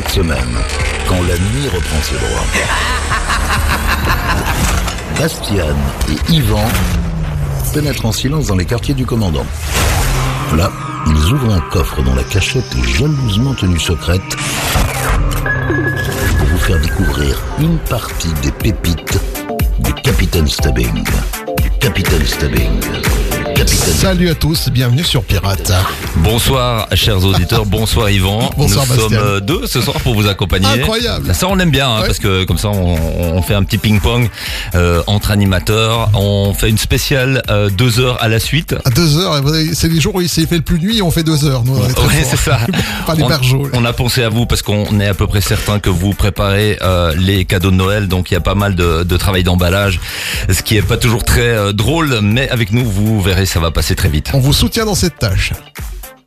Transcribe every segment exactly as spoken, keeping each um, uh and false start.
chaque semaine, quand la nuit reprend ses droits. Bastian et Yvan pénètrent en silence dans les quartiers du commandant. Là, ils ouvrent un coffre dont la cachette est jalousement tenue secrète pour vous faire découvrir une partie des pépites du Capitaine Stubing. Du Capitaine Stubing. Capitaine. Salut à tous, bienvenue sur Pirate. Bonsoir chers auditeurs, bonsoir Yvan. Bonsoir Nous Bastien. Sommes deux ce soir pour vous accompagner. Incroyable. Ça on aime bien hein, ouais. parce que comme ça on, on fait un petit ping-pong euh, entre animateurs. On fait une spéciale euh, deux heures à la suite. À deux heures, c'est les jours où il s'est fait le plus nuit et on fait deux heures. Nous, on est ouais, c'est ça. Pas les on, barjots, on a pensé à vous parce qu'on est à peu près certain que vous préparez euh, les cadeaux de Noël. Donc il y a pas mal de, de travail d'emballage, ce qui est pas toujours très euh, drôle. Mais avec nous vous verrez, ça va passer très vite. On vous soutient dans cette tâche.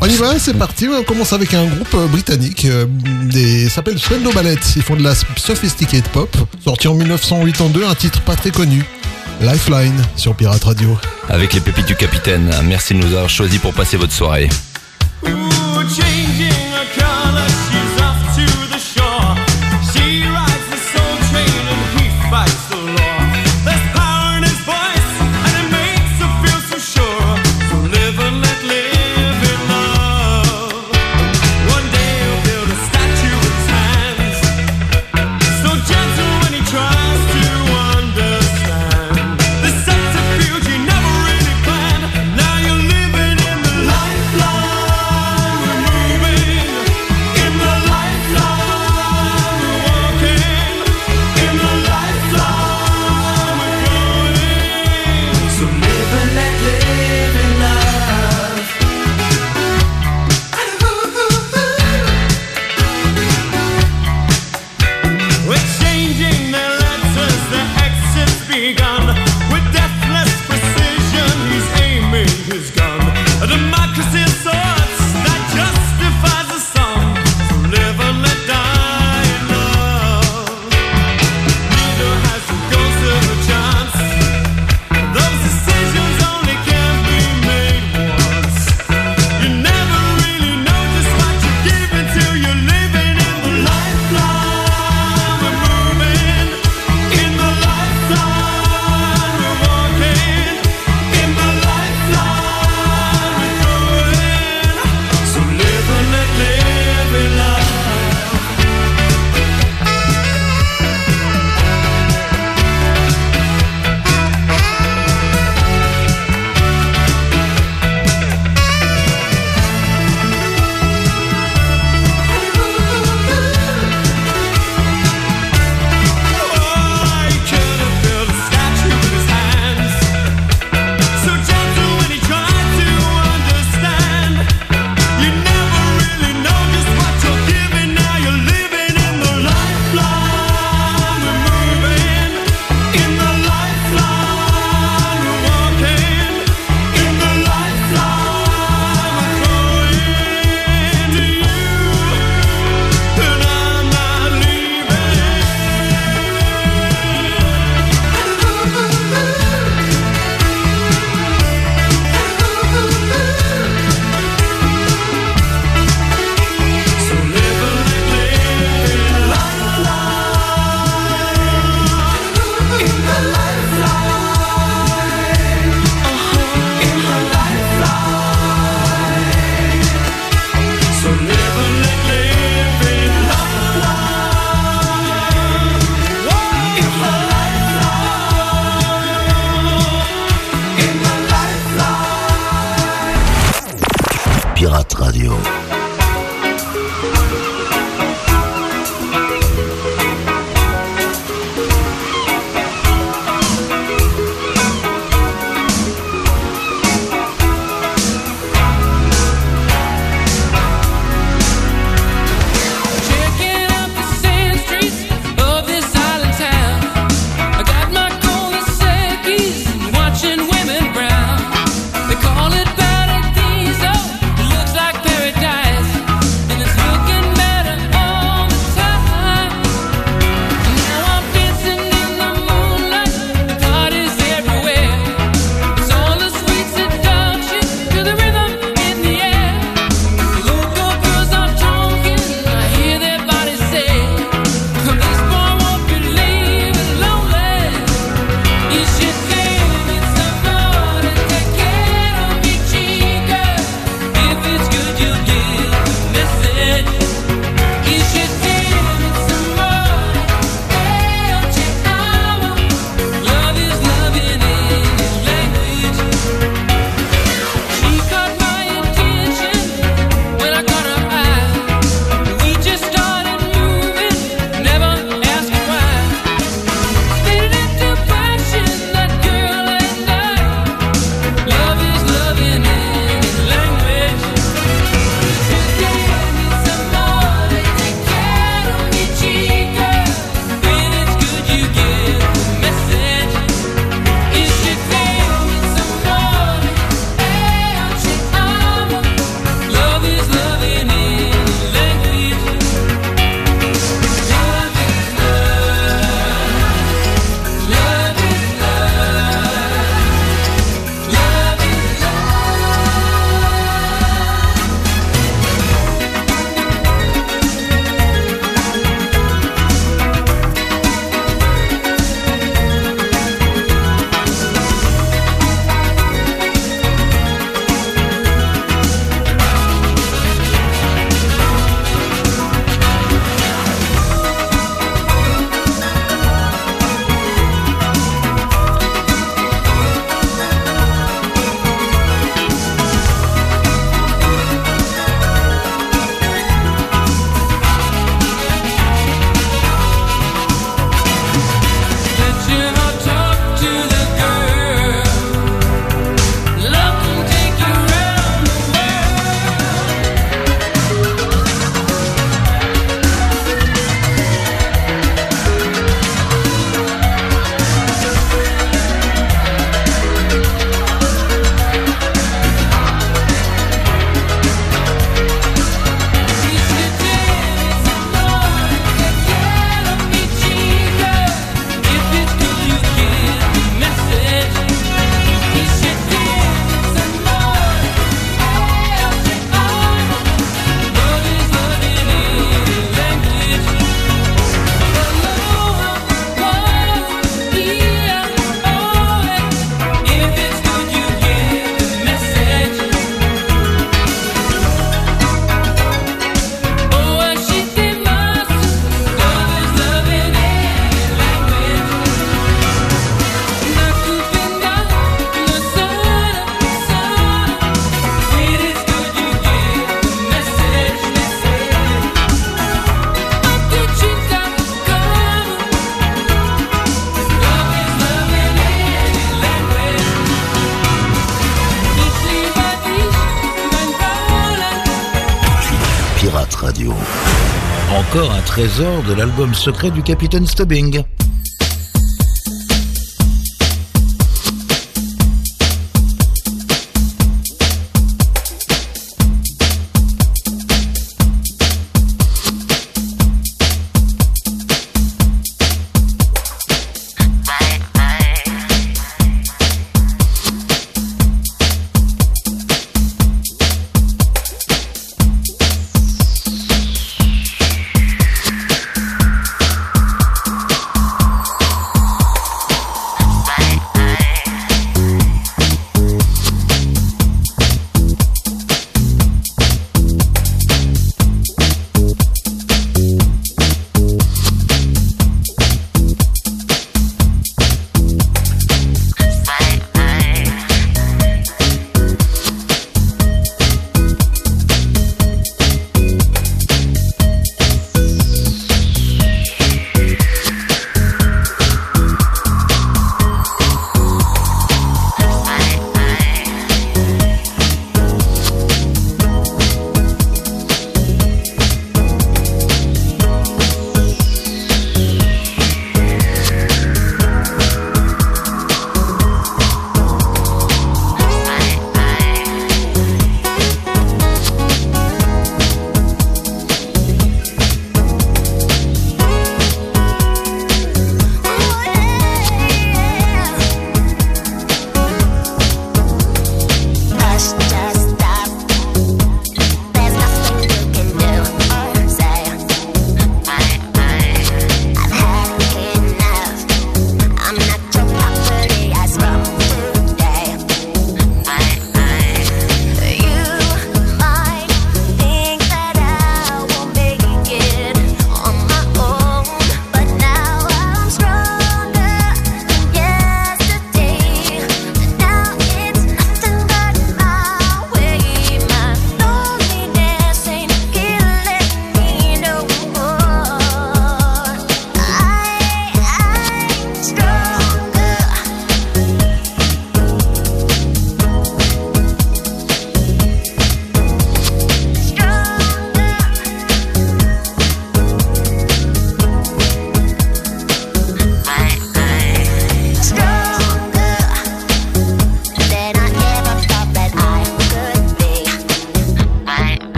On y va, c'est parti. On commence avec un groupe britannique. Euh, des, s'appelle Spandau Ballet. Ils font de la sophisticated pop. Sorti en mille neuf cent quatre-vingt-deux, un titre pas très connu. Lifeline sur Pirate Radio. Avec les pépites du capitaine. Merci de nous avoir choisis pour passer votre soirée. Ooh, They call it better things, oh, it looks like paradise. Radio. Encore un trésor de l'album secret du Capitaine Stubing.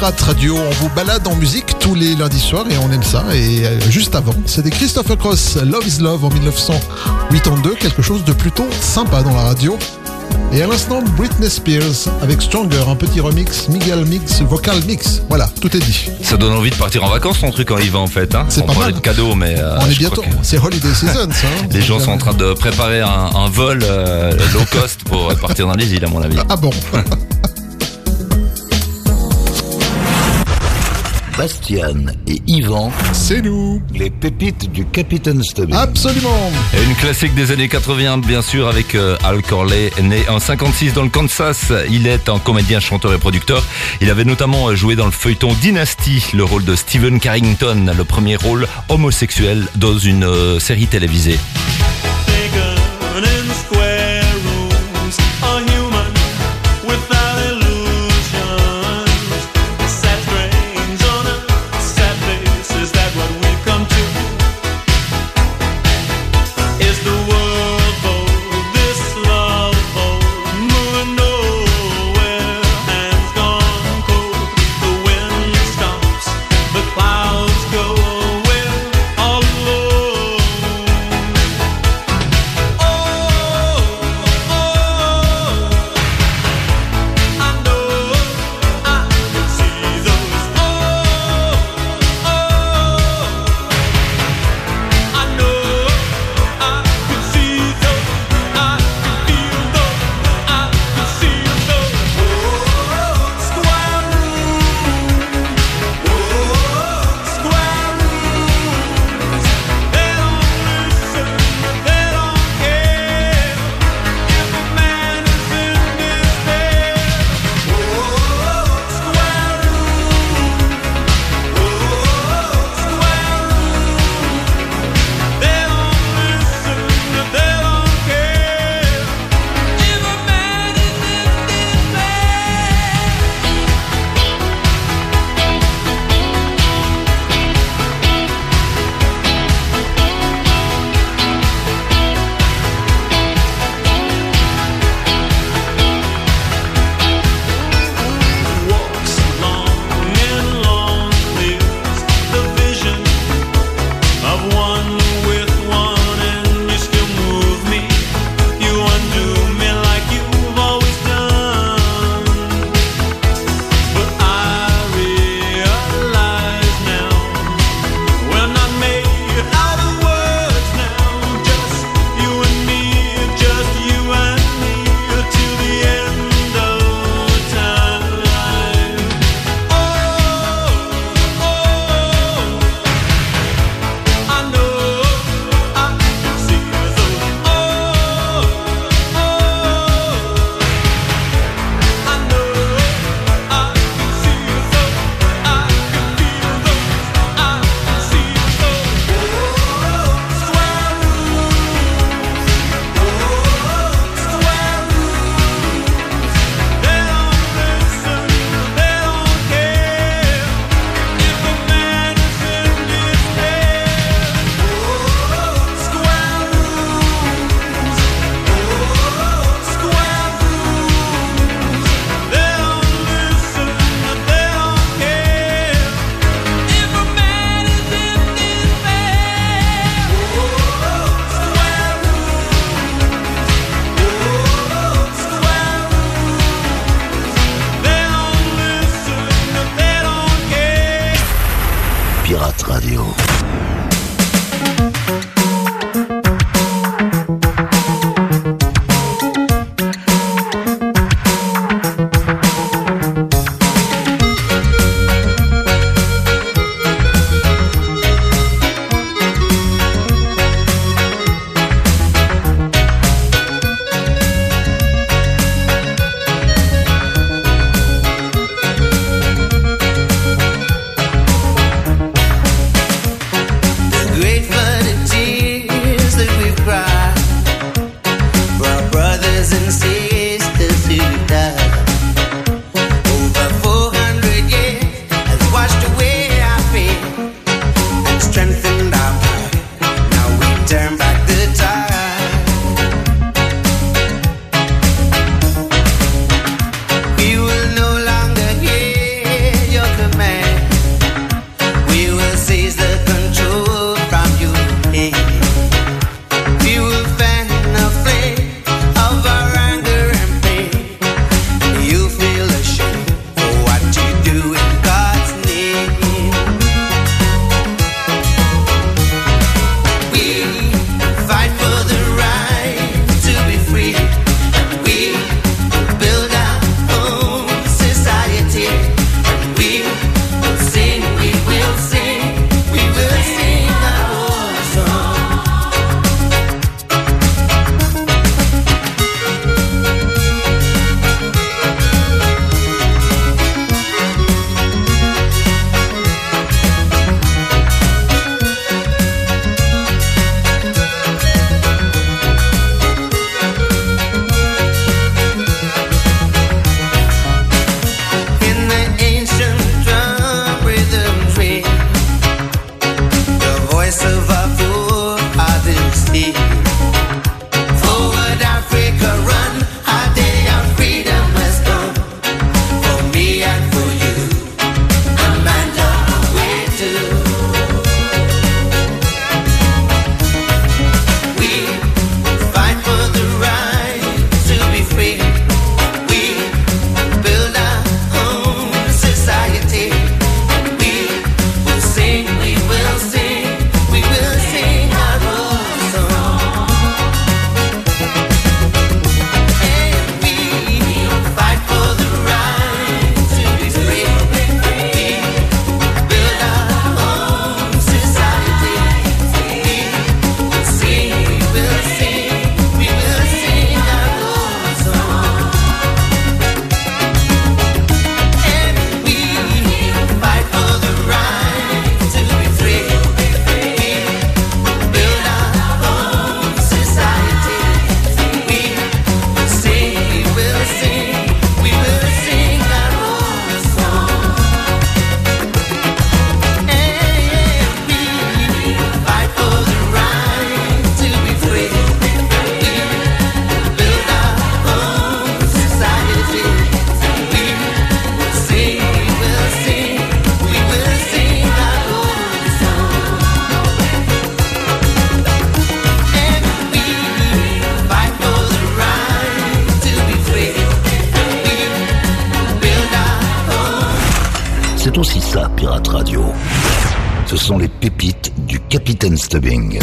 Pirate Radio. On vous balade en musique tous les lundis soirs et on aime ça. Et juste avant, c'était Christopher Cross, Love is Love en mille neuf cent quatre-vingt-deux, quelque chose de plutôt sympa dans la radio. Et à l'instant, Britney Spears avec Stronger, un petit remix, Miguel Mix, Vocal Mix. Voilà, tout est dit. Ça donne envie de partir en vacances, ton truc, en y va en fait. Hein. C'est on pas mal. On de cadeaux, mais. Euh, on est bientôt. Que... C'est Holiday Season, ça. Hein. Les gens sont en train de préparer un, un vol euh, low cost pour partir dans les îles, à mon avis. Ah bon. Bastien et Yvan, c'est nous, les pépites du Capitaine Stubing. Absolument. Et une classique des années quatre-vingts, bien sûr, avec euh, Al Corley, né en cinquante-six dans le Kansas. Il est un comédien, chanteur et producteur. Il avait notamment joué dans le feuilleton Dynasty, le rôle de Stephen Carrington, le premier rôle homosexuel dans une euh, série télévisée. aussi ça, Pirate Radio. Ce sont les pépites du Capitaine Stubing.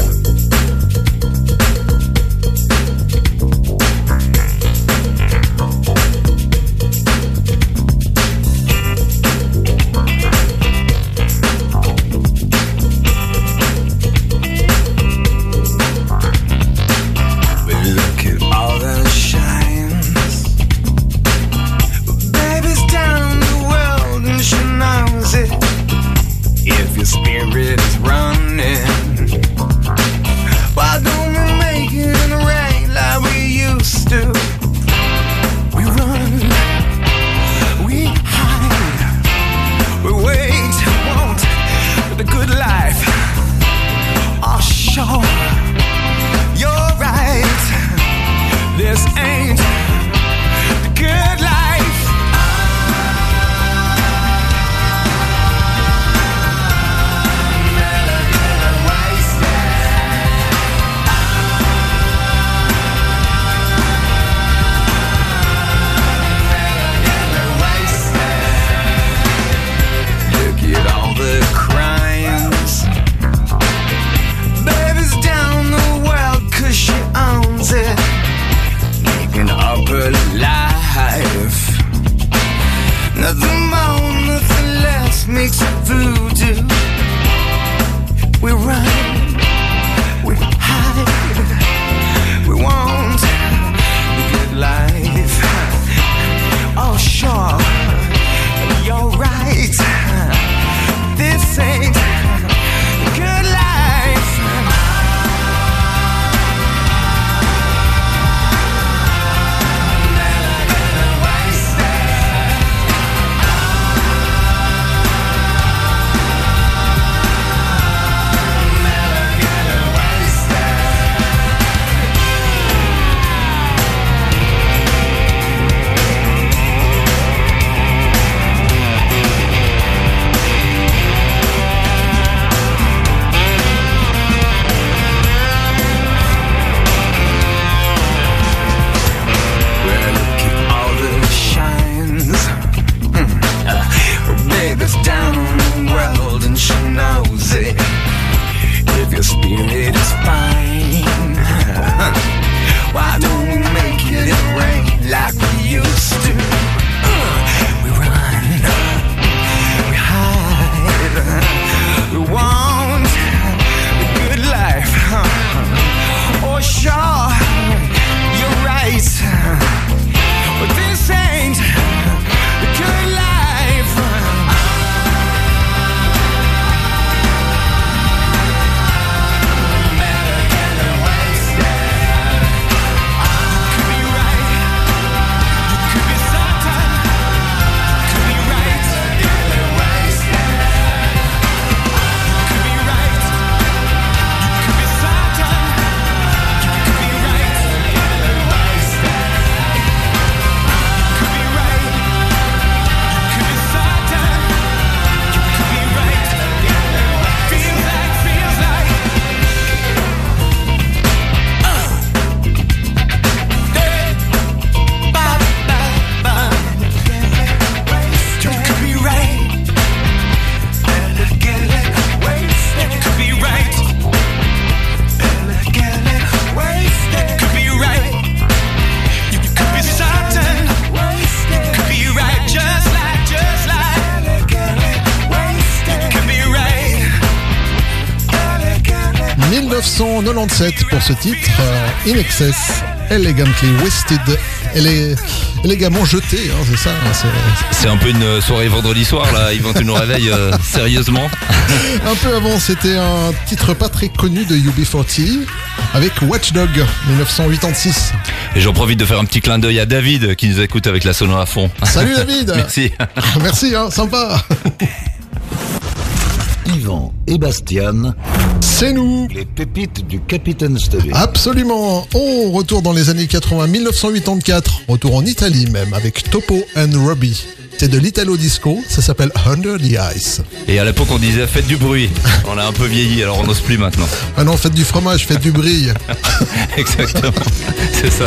dix-neuf cent quatre-vingt-dix-sept pour ce titre, euh, I N X S, Elegantly Wasted, elle est élégamment jetée, hein, c'est ça hein, c'est, c'est... c'est un peu une soirée vendredi soir, là, Yvan, tu nous réveilles euh, sérieusement. Un peu avant, c'était un titre pas très connu de U B quarante avec Watchdog dix-neuf cent quatre-vingt-six. Et j'en profite de faire un petit clin d'œil à David qui nous écoute avec la sonore à fond. Salut David. Merci. Merci, hein, sympa. Yvan et Bastian, c'est nous, les pépites du Capitaine Stubing. Absolument, on retourne dans les années quatre-vingts, dix-neuf cent quatre-vingt-quatre, retour en Italie même avec Topo and Roby. C'est de l'Italo Disco, ça s'appelle Under the Ice. Et à l'époque on disait faites du bruit, on a un peu vieilli alors on n'ose plus maintenant. Ah non, faites du fromage, faites du bruit. Exactement, c'est ça.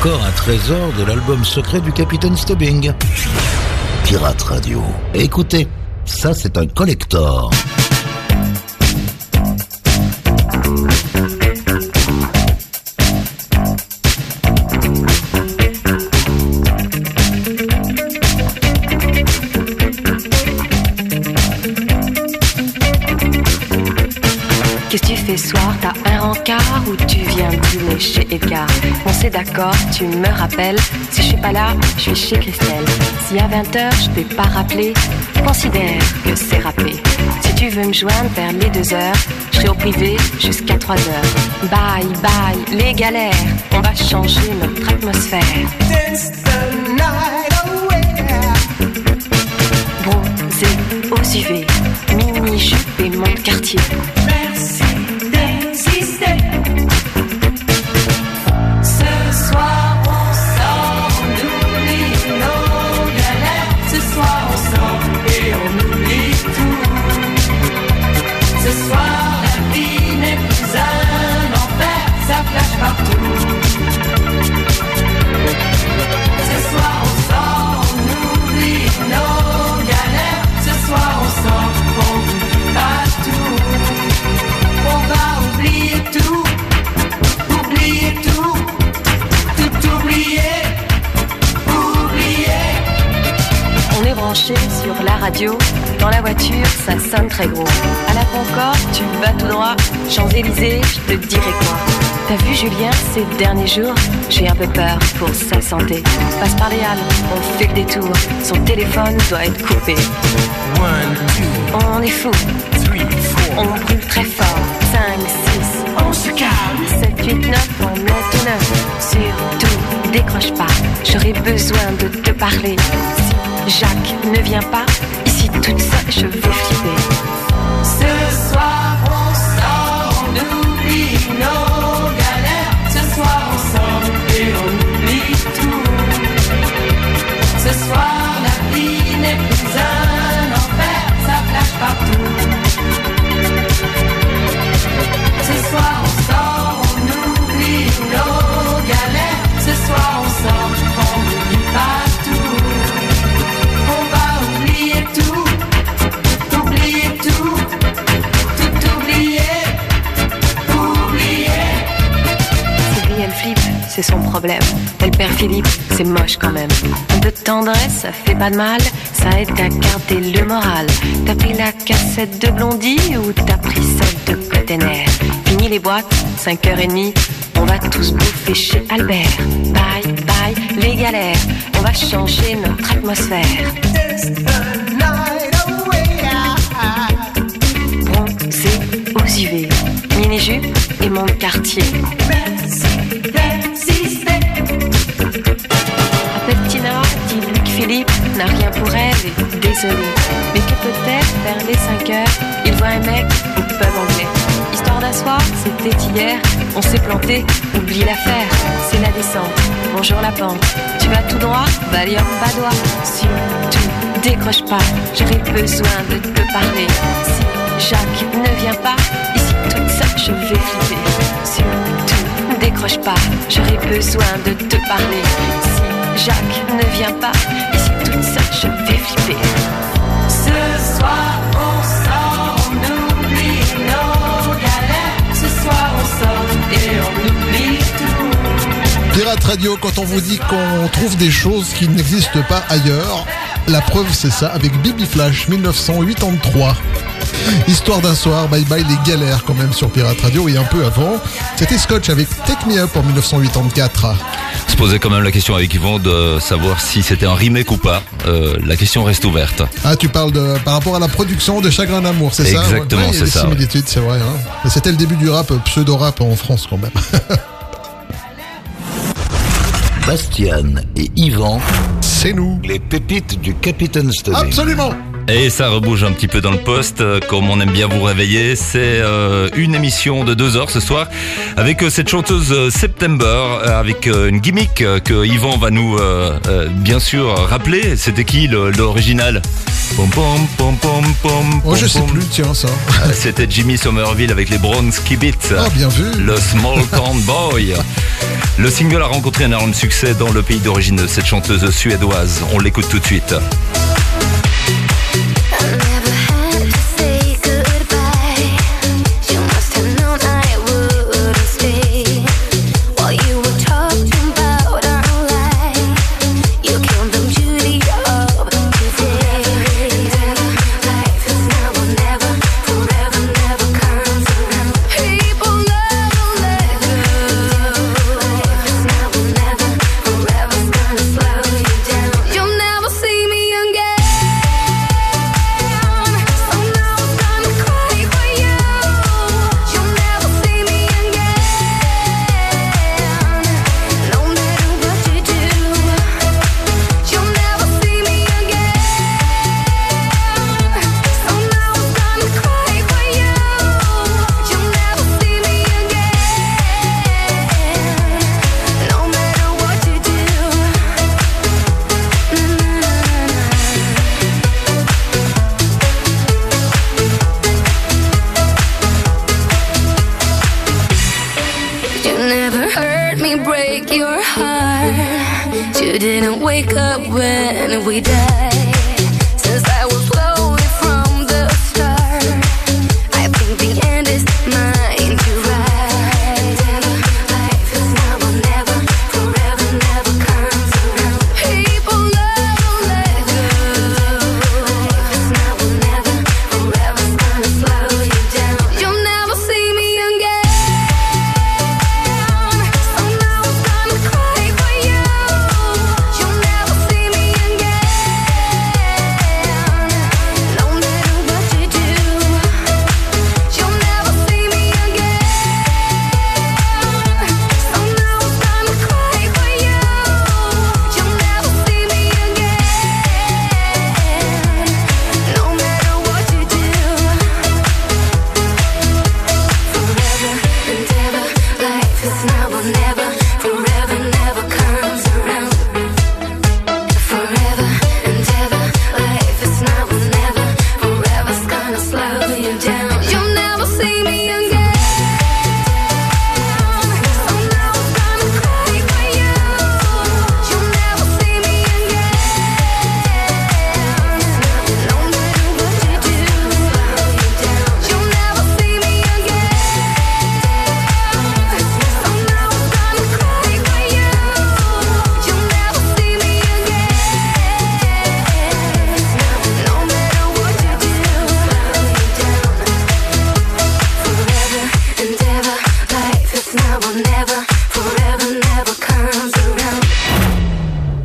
encore un trésor de l'album secret du Capitaine Stubing. Pirate Radio. Écoutez, ça c'est un collector. Qu'est-ce que tu fais ce soir? T'as un rencard ou tu viens dîner chez Edgar? On s'est d'accord, tu me rappelles. Si je suis pas là, je suis chez Christelle. Si à vingt heures je t'ai pas rappelé, considère que c'est rappé. Si tu veux me joindre vers les deux heures, je serai au privé jusqu'à trois heures. Bye bye, les galères, on va changer notre atmosphère. Dance the night away. Bronzé aux U V, mini-jupe et mon quartier. Sur la radio, dans la voiture, ça sonne très gros. À la Concorde, tu vas tout droit. Champs-Elysées, je te dirai quoi. T'as vu Julien ces derniers jours? J'ai un peu peur pour sa santé. Passe par les Halles, on fait le détour. Son téléphone doit être coupé. One, two, on est fou. Three, four, on brûle très fort. cinq, six, on se calme. sept, huit, neuf, on met tout neuf. Surtout, décroche pas. J'aurais besoin de te parler. Jacques ne vient pas, ici toute seule je vais flipper. Ce soir on sort, on oublie nos galères. Ce soir on sort et on oublie tout. Ce soir la vie n'est plus un enfer, ça flash partout. Ce soir on sort, on oublie nos galères. Ce soir on sort, on n'oublie pas. C'est son problème. Elle perd Philippe, c'est moche quand même. Un peu de tendresse, ça fait pas de mal. Ça aide à garder le moral. T'as pris la cassette de Blondie ou t'as pris celle de Cottener? Fini les boîtes, cinq heures trente, on va tous bouffer chez Albert. Bye bye les galères, on va changer notre atmosphère. Bronzé aux U V, mini-jupe et mon quartier. Philippe n'a rien pour elle et désolé. Mais que peut-être vers les cinq heures, il voit un mec au pub anglais. Histoire d'un soir, c'était hier, on s'est planté, oublie l'affaire. C'est la descente, bonjour la pente. Tu vas tout droit, Valium pas droit. Surtout, décroche pas, j'aurais besoin de te parler. Si Jacques ne vient pas, ici toute seule je vais flipper. Surtout, décroche pas, j'aurais besoin de te parler. Si Jacques ne vient pas, et si toute seule je vais flipper. Ce soir on sort, on oublie nos galères. Ce soir on sort et on oublie tout. Pirate Radio, quand on vous dit qu'on trouve des choses qui n'existent pas ailleurs, la preuve c'est ça avec B B Flash dix-neuf cent quatre-vingt-trois. Histoire d'un soir, bye bye les galères quand même sur Pirate Radio et un peu avant, c'était Scotch avec Take Me Up en dix-neuf cent quatre-vingt-quatre. On se posait quand même la question avec Yvon de savoir si c'était un remake ou pas. Euh, la question reste ouverte. Ah, tu parles de, par rapport à la production de Chagrin d'amour, c'est ça? Exactement, ouais, ouais, c'est ça. Ouais. C'est vrai. Hein. C'était le début du rap, pseudo-rap en France quand même. Bastien et Yvan, c'est nous, les pépites du Capitaine Stubing. Absolument. Et ça rebouge un petit peu dans le poste, comme on aime bien vous réveiller. C'est euh, une émission de deux heures ce soir avec euh, cette chanteuse euh, September, euh, avec euh, une gimmick euh, que Yvan va nous euh, euh, bien sûr rappeler. C'était qui le, l'original? Pom pom pom pom pom. Oh, je sais plus, tiens ça. euh, C'était Jimmy Somerville avec les Brown Ski Beats. Oh, bien vu. Le Small Town Boy. Le single a rencontré un énorme succès dans le pays d'origine de cette chanteuse suédoise. On l'écoute tout de suite.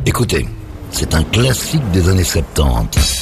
Écoutez, c'est un classique des années soixante-dix.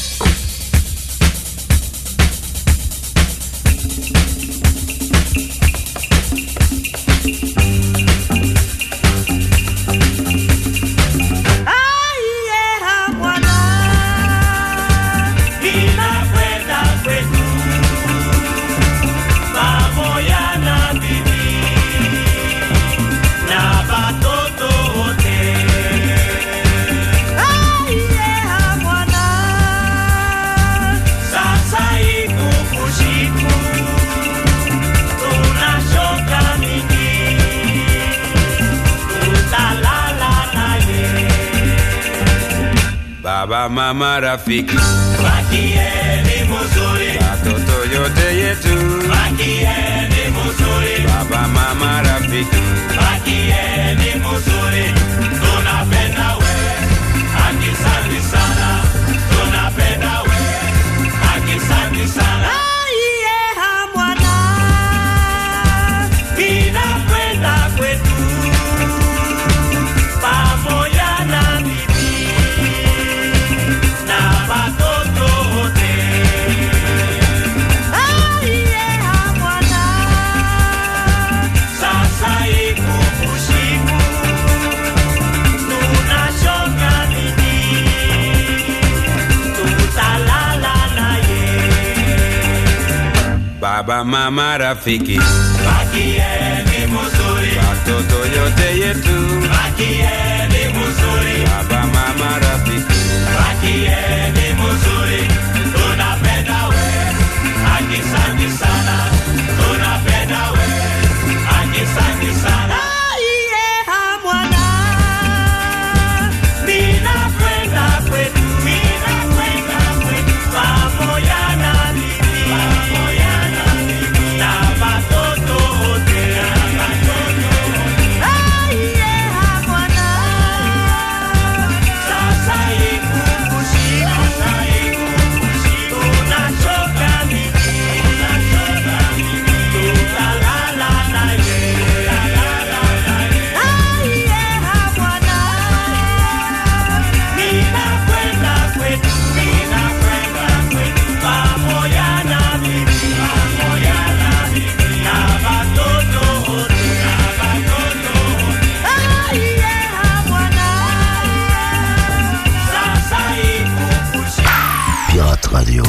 Mama Rafiki, wakieni muzuri, watoto yote yetu, wakieni muzuri, baba mama Rafiki, wakieni muzuri, tunapenda we, akisani sana, tunapenda we, akisani sana. Sasa iko kushi baba mama rafiki, bakie ni mzuri, watoto yote yetu, bakie ni mzuri, baba mama rafiki, bakie ni mzuri, tunapenda we, akisanti sana, tunapenda we, akisanti sana. Radio.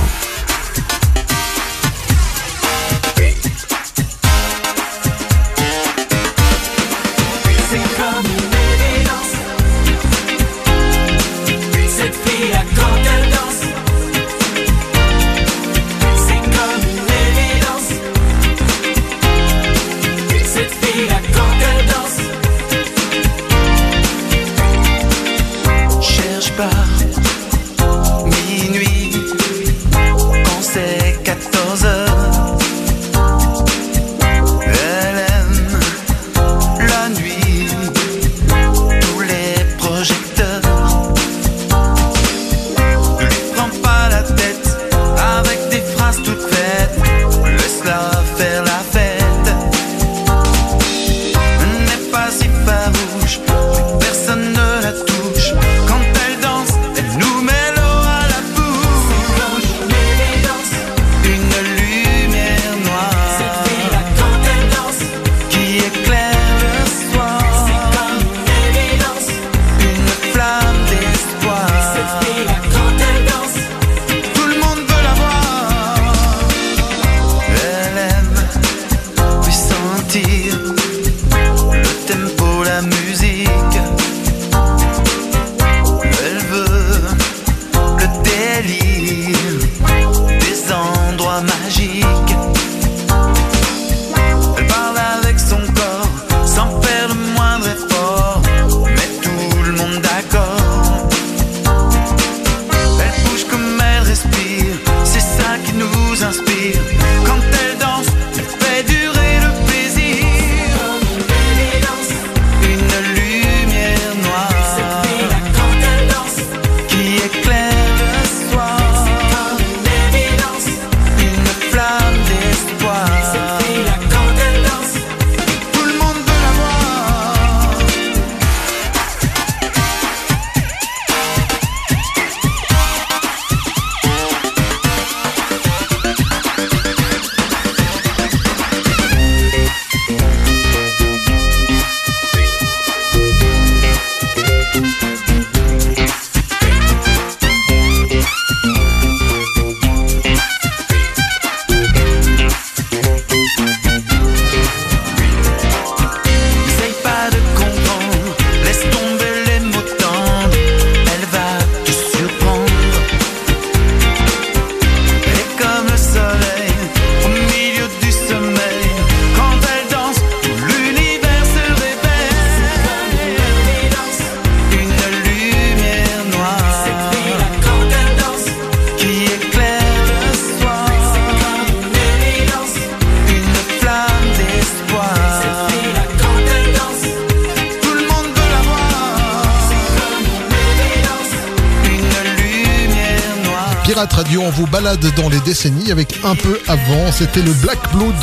Dans les décennies, avec un peu avant, c'était le Black Blood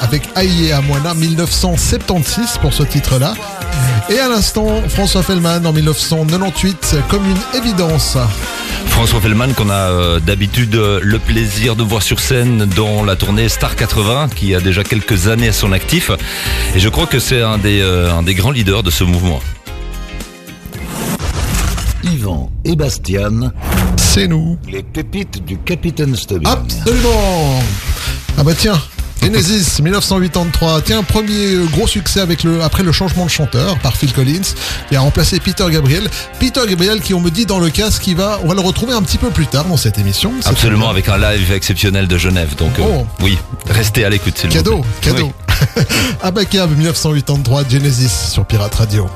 avec Aïe et Amwana dix-neuf cent soixante-seize pour ce titre-là. Et à l'instant, François Feldman en dix-neuf cent quatre-vingt-dix-huit comme une évidence. François Feldman qu'on a euh, d'habitude euh, le plaisir de voir sur scène dans la tournée Star quatre-vingts qui a déjà quelques années à son actif. Et je crois que c'est un des, euh, un des grands leaders de ce mouvement. Yvan et Bastien, c'est nous. Les pépites du Capitaine Stubing. Absolument. Ah bah tiens, Genesis, mille neuf cent quatre-vingt-treize. Tiens, premier gros succès avec le, après le changement de chanteur par Phil Collins, qui a remplacé Peter Gabriel. Peter Gabriel qui, on me dit dans le casque, qui va, on va le retrouver un petit peu plus tard dans cette émission. Cette Absolument, émission. Avec un live exceptionnel de Genève. Donc oh. euh, oui, restez à l'écoute, s'il vous plaît. Cadeau, cadeau. Oui. Abacab, mille neuf cent quatre-vingt-treize, Genesis sur Pirate Radio.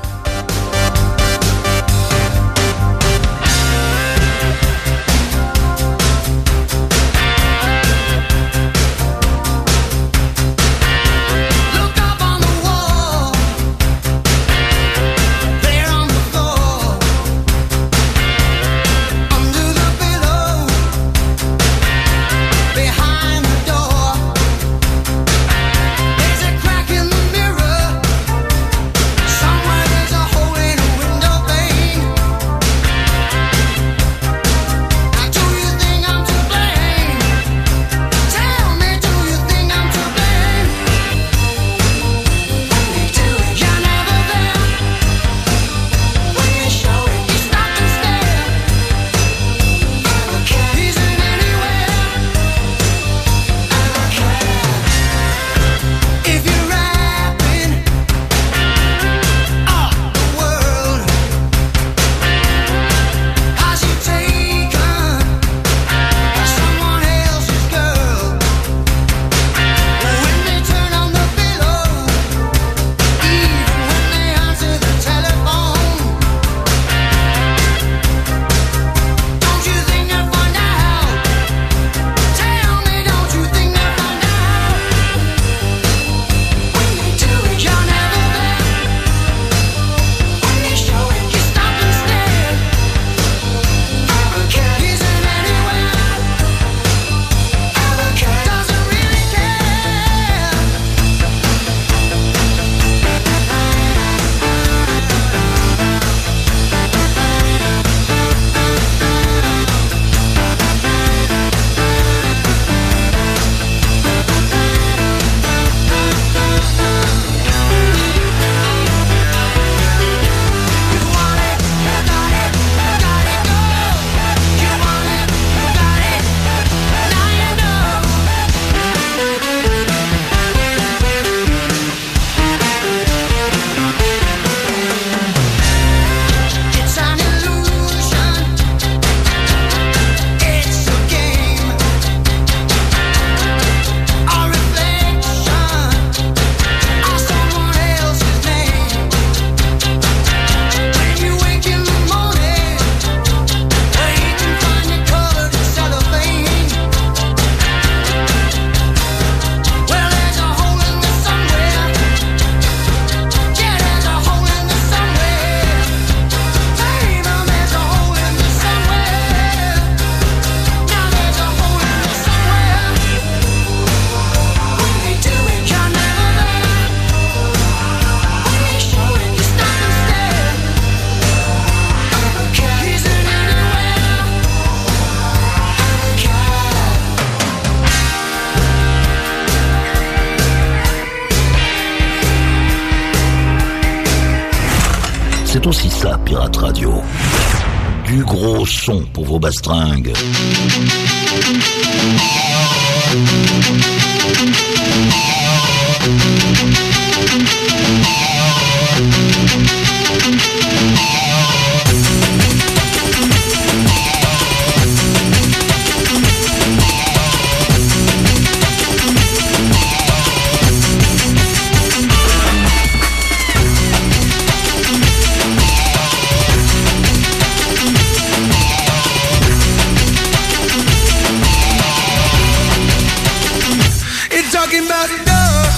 C'est aussi ça, Pirate Radio. Du gros son pour vos bastringues. Talking about love.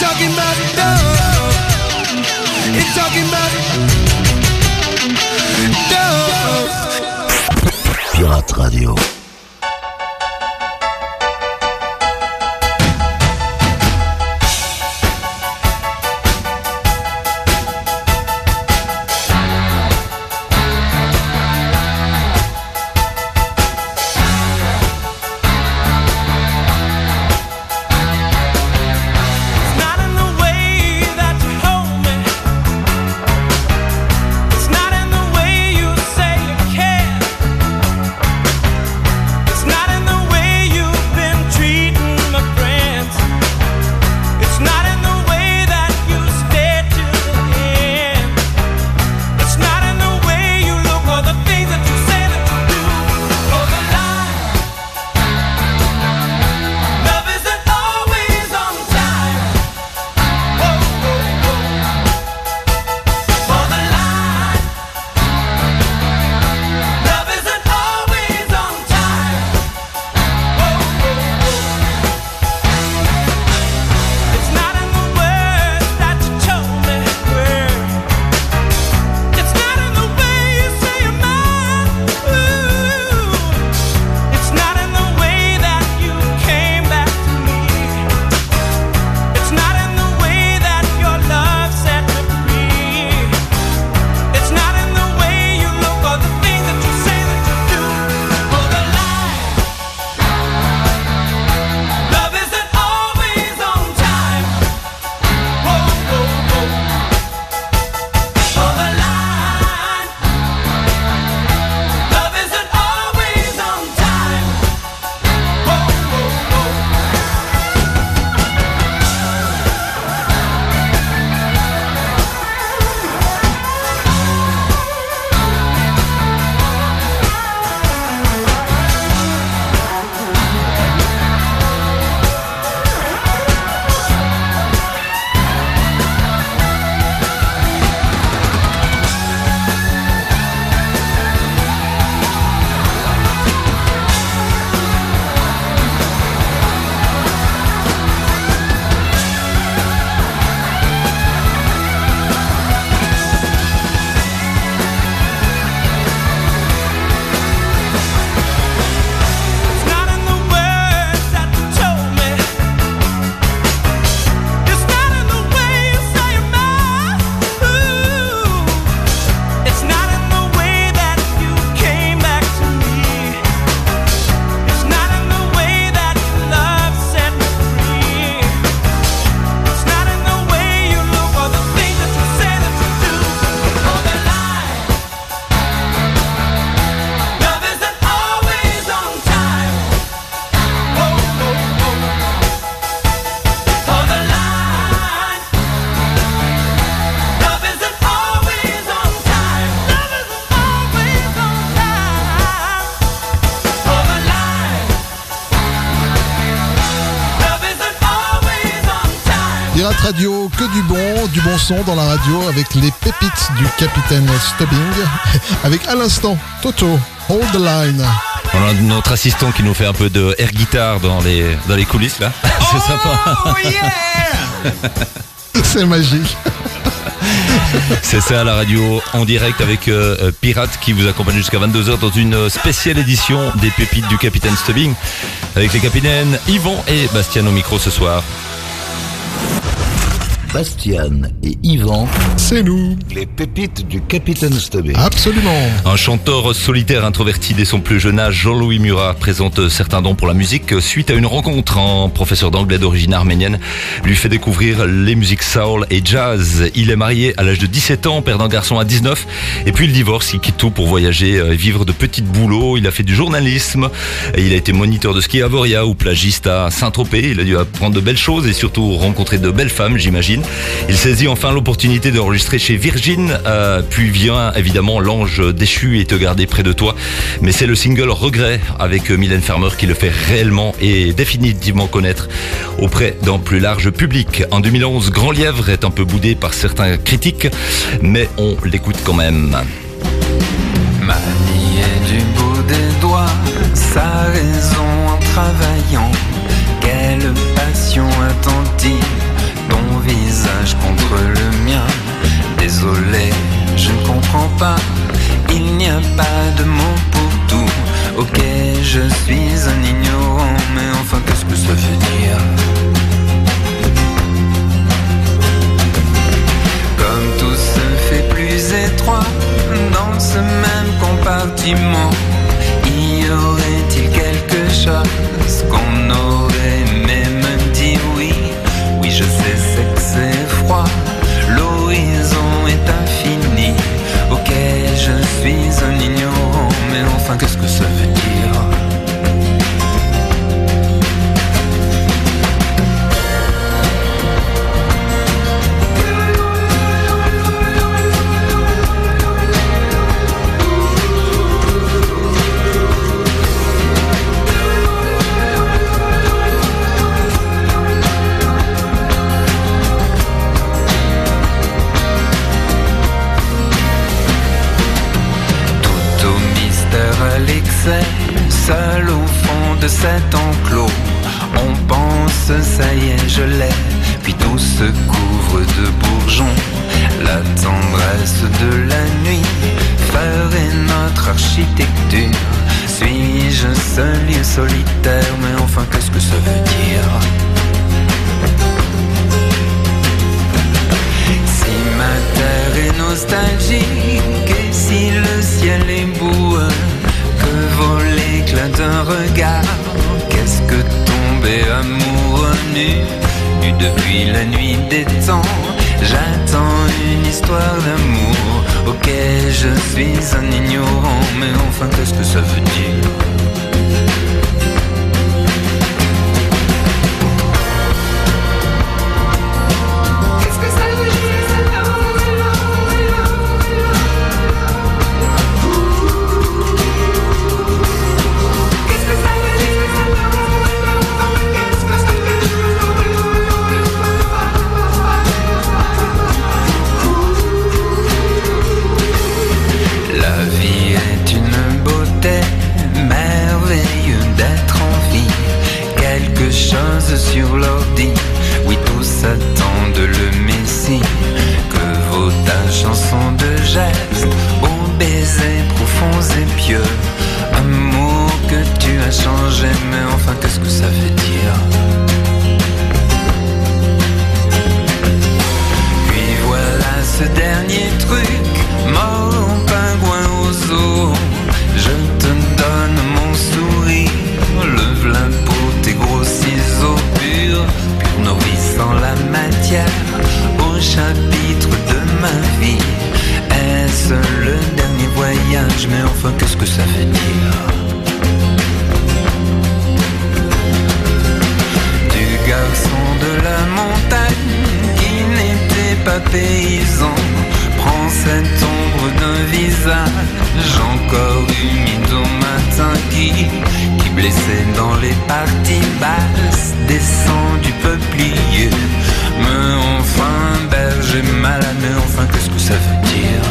talking about love. It's talking about love. Pirate Radio. Radio, que du bon, du bon son dans la radio avec les pépites du capitaine Stubing, avec à l'instant Toto, Hold the Line. On a notre assistant qui nous fait un peu de air guitare dans les, dans les coulisses là. C'est oh, sympa. Yeah. C'est magique. C'est ça la radio en direct avec euh, Pirate qui vous accompagne jusqu'à vingt-deux heures dans une spéciale édition des pépites du capitaine Stubing avec les capitaines Yvon et Bastien au micro ce soir. Bastien et Yvan, c'est nous, les pépites du capitaine Stubing. Absolument. Un chanteur solitaire introverti dès son plus jeune âge, Jean-Louis Murat présente certains dons pour la musique suite à une rencontre. Un professeur d'anglais d'origine arménienne lui fait découvrir les musiques soul et jazz. Il est marié à l'âge de dix-sept ans, père d'un garçon à dix-neuf, et puis il divorce, il quitte tout pour voyager et vivre de petits boulots. Il a fait du journalisme, et il a été moniteur de ski à Voria ou plagiste à Saint-Tropez. Il a dû apprendre de belles choses et surtout rencontrer de belles femmes, j'imagine. Il saisit enfin l'opportunité d'enregistrer chez Virgin, euh, puis vient évidemment L'Ange déchu et Te garder près de toi. Mais c'est le single Regret avec Mylène Farmer qui le fait réellement et définitivement connaître auprès d'un plus large public. En deux mille onze, Grand Lièvre est un peu boudé par certains critiques, mais on l'écoute quand même. Manier du bout des doigts, sa raison en travaillant, quelle passion attentive dont seul au fond de cet enclos. On pense, ça y est, je l'ai. Puis tout se couvre de bourgeons. La tendresse de la nuit ferait notre architecture. Suis-je seul et solitaire? Mais enfin, qu'est-ce que ça veut dire? Si ma terre est nostalgique et si le ciel est boueux, que vaut l'éclat d'un regard? Qu'est-ce que tomber amoureux nu? Nu depuis la nuit des temps, j'attends une histoire d'amour. Ok, je suis un ignorant, mais enfin qu'est-ce que ça veut dire? Sur l'ordi, oui tous attendent le messie. Que vaut ta chanson de geste, beaux baisers profonds et pieux? Amour que tu as changé, mais enfin qu'est-ce que ça veut dire? Puis voilà ce dernier truc, mort en pingouin aux zoo. Je te donne mon sourire, lève la peau. Tes gros ciseaux purs, purs nourrissant la matière au chapitre de ma vie. Est-ce le dernier voyage? Mais enfin, qu'est-ce que ça veut dire? Du garçon de la montagne qui n'était pas paysan, prends cette ombre d'un visage encore humide au matin qui, qui blessé dans les parties basses, descend du peuplier. Mais enfin, berger malade, mais enfin, qu'est-ce que ça veut dire?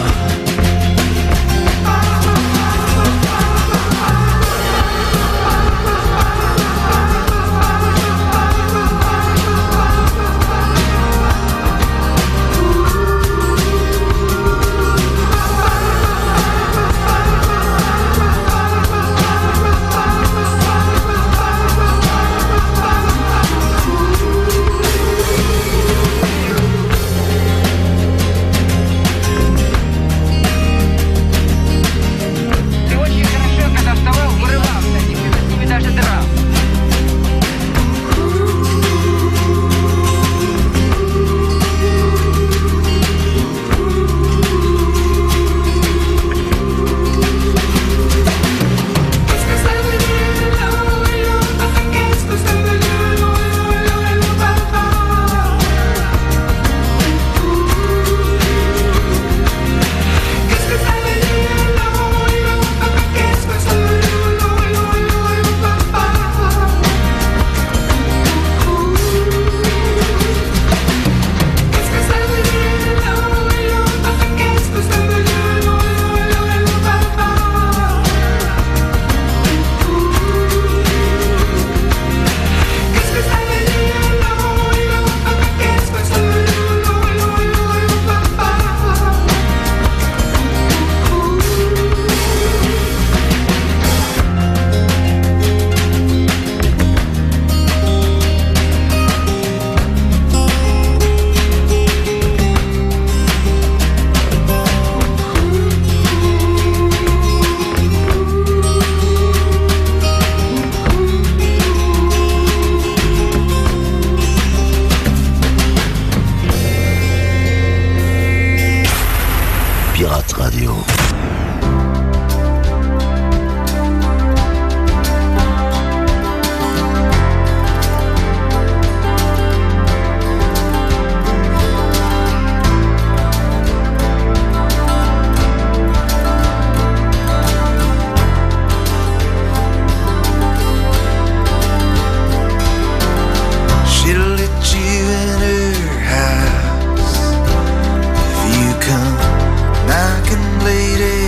Lady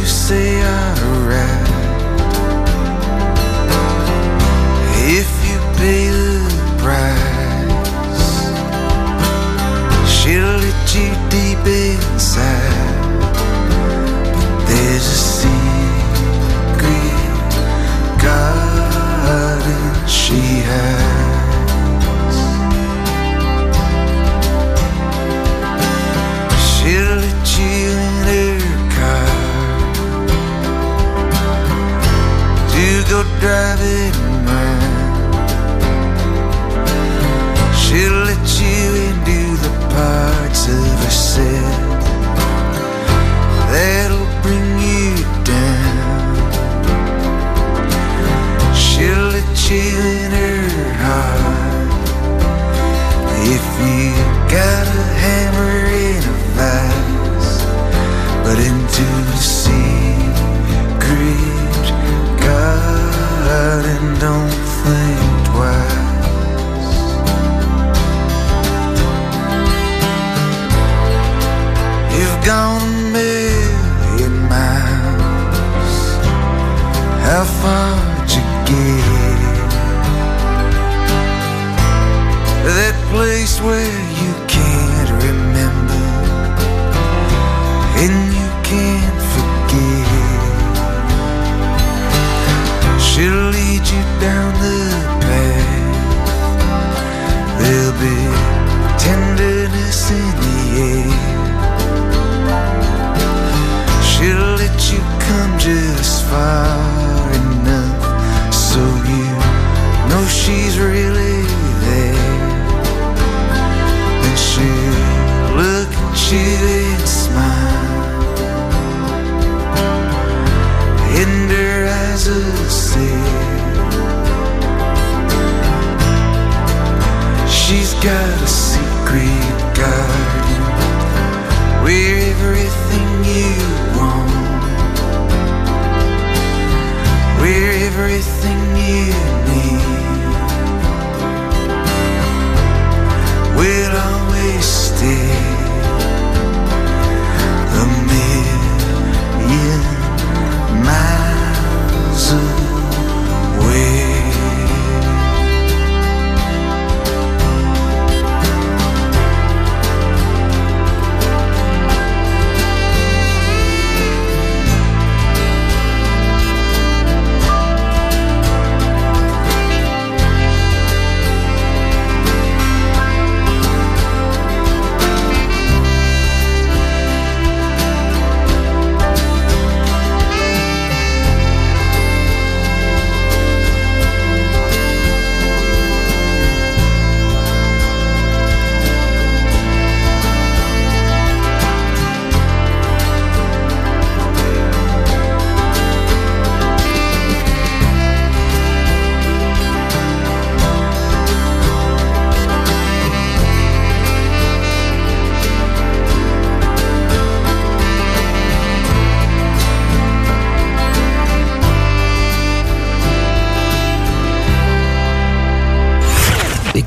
you say are right. If you pay the price, she'll hit you deep inside. But there's a secret garden she hides. She'll hit you in her car to go driving. She'll let you into the parts of herself that'll bring you down. She'll let you in her heart. If you got a hammer in a vice, but into the secret garden, don't think twice. Gone a million miles. How far'd you get? That place where you can't remember and you can't forget. She'll lead you down the path. There'll be tenderness in the air. She'll let you come just far enough so you know she's really there. And she'll look at you and smile. In her eyes a seal. She's got a secret garden where everything you we're everything you need. We'll always stay a million miles away.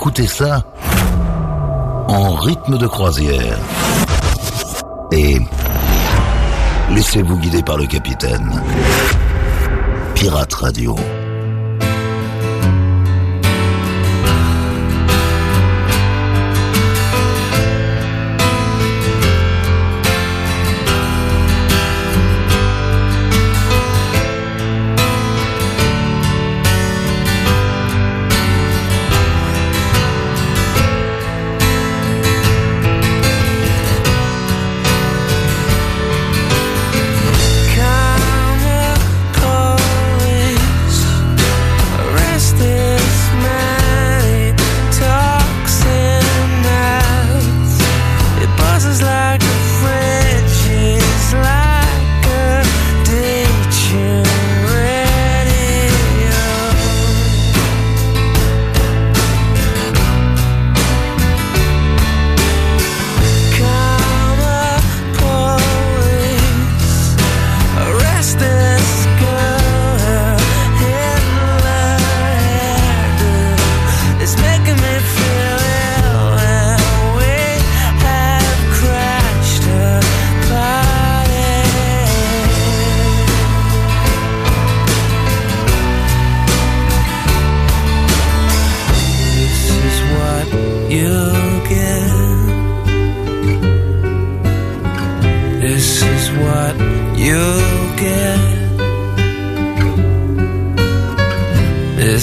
Écoutez ça en rythme de croisière et laissez-vous guider par le capitaine. Pirate Radio.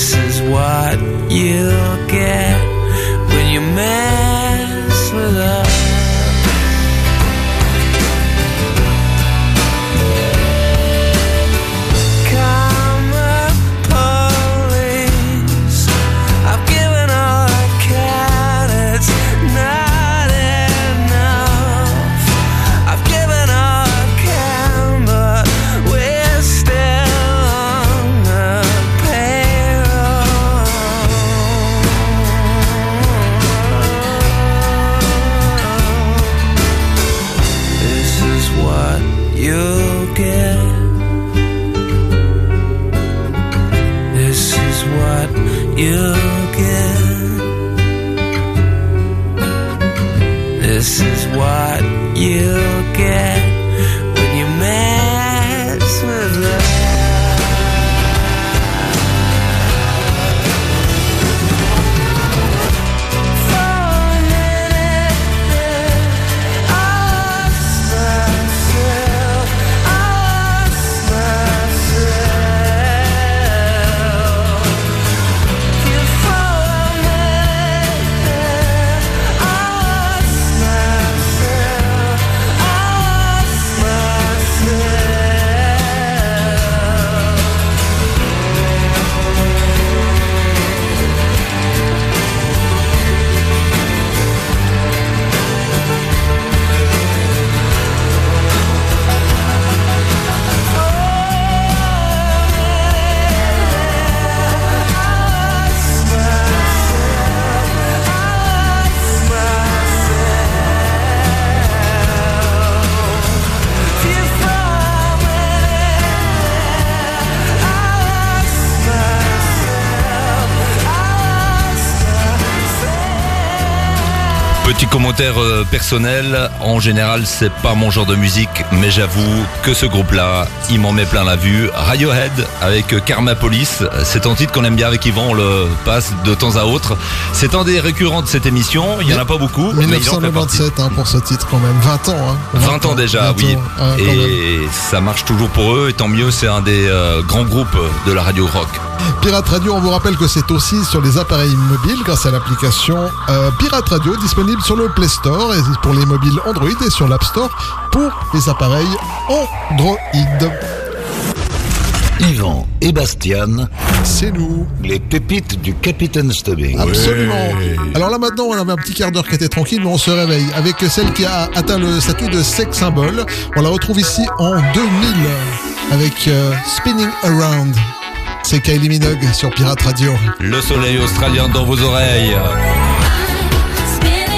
this is what you'll get when you mess with us. Commentaire personnel, en général c'est pas mon genre de musique, mais j'avoue que ce groupe là, il m'en met plein la vue. Radiohead avec Karma Police, c'est un titre qu'on aime bien avec Yvan, on le passe de temps à autre. C'est un des récurrents de cette émission, il n'y en a pas beaucoup. dix-neuf cent quatre-vingt-dix-sept hein, pour ce titre quand même, vingt ans. Hein, vingt ans déjà, vingt oui. Ans, ouais, et ça marche toujours pour eux, et tant mieux, c'est un des euh, grands groupes de la radio rock. Pirate Radio, on vous rappelle que c'est aussi sur les appareils mobiles grâce à l'application euh, Pirate Radio disponible sur le Play Store et pour les mobiles Android et sur l'App Store pour les appareils Android. Yvan et Bastien, c'est nous, les pépites du Capitaine Stubing. Absolument. Ouais. Alors là maintenant, on avait un petit quart d'heure qui était tranquille, mais on se réveille avec celle qui a atteint le statut de sex symbole. On la retrouve ici en deux mille avec euh, Spinning Around. C'est Kylie Minogue sur Pirate Radio. Le soleil australien dans vos oreilles. Say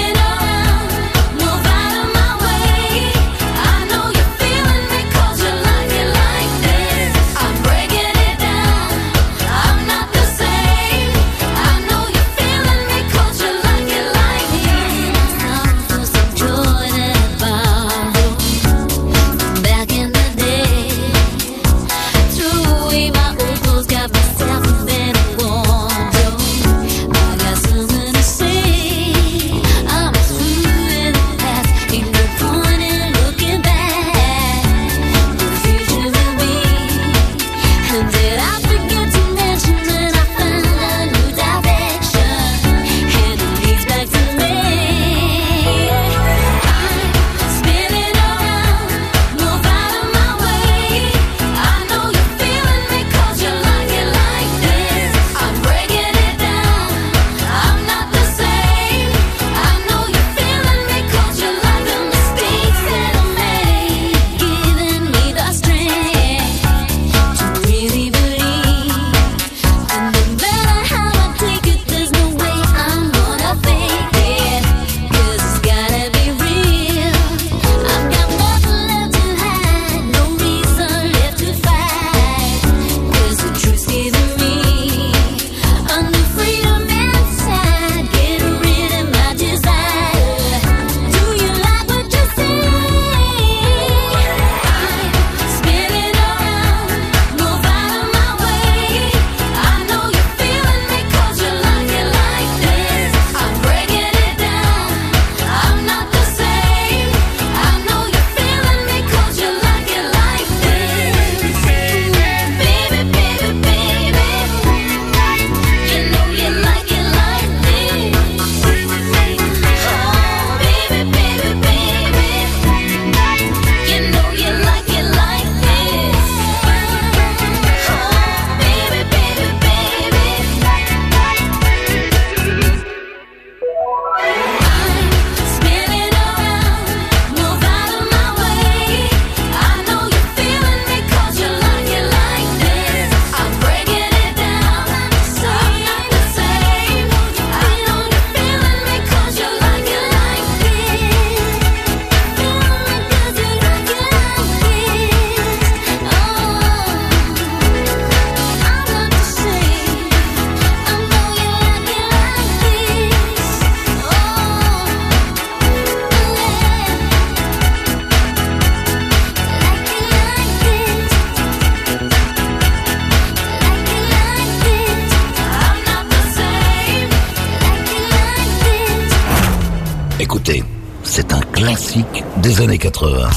c'est un classique des années quatre-vingts.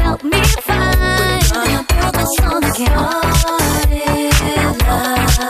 Help me find my purpose on the chaotic love.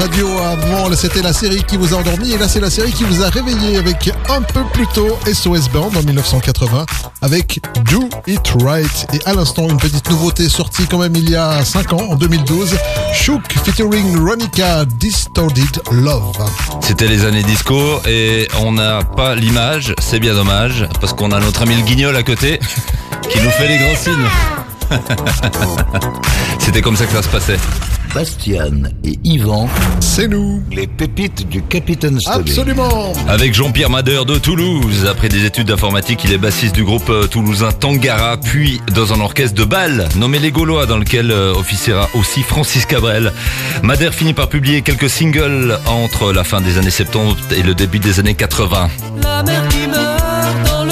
Radio. Avant, c'était la série qui vous a endormi et là, c'est la série qui vous a réveillé avec un peu plus tôt S O S Band en mille neuf cent quatre-vingts avec Do It Right. Et à l'instant, une petite nouveauté sortie quand même il y a cinq ans, en deux mille douze, Shook featuring Ronica, Distorted Love. C'était les années disco et on n'a pas l'image, c'est bien dommage, parce qu'on a notre ami le Guignol à côté qui nous fait les grands signes. C'était comme ça que ça se passait. Bastien et Yvan, c'est nous, les pépites du Capitaine Stubing. Absolument. Avec Jean-Pierre Madère de Toulouse. Après des études d'informatique, il est bassiste du groupe toulousain Tangara, puis dans un orchestre de bal nommé Les Gaulois, dans lequel officiera aussi Francis Cabrel. Madère finit par publier quelques singles entre la fin des années soixante-dix et le début des années quatre-vingts. La mère qui meurt dans le...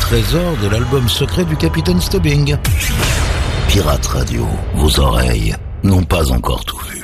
Trésor de l'album secret du Capitaine Stubing. Pirate Radio, vos oreilles n'ont pas encore tout vu.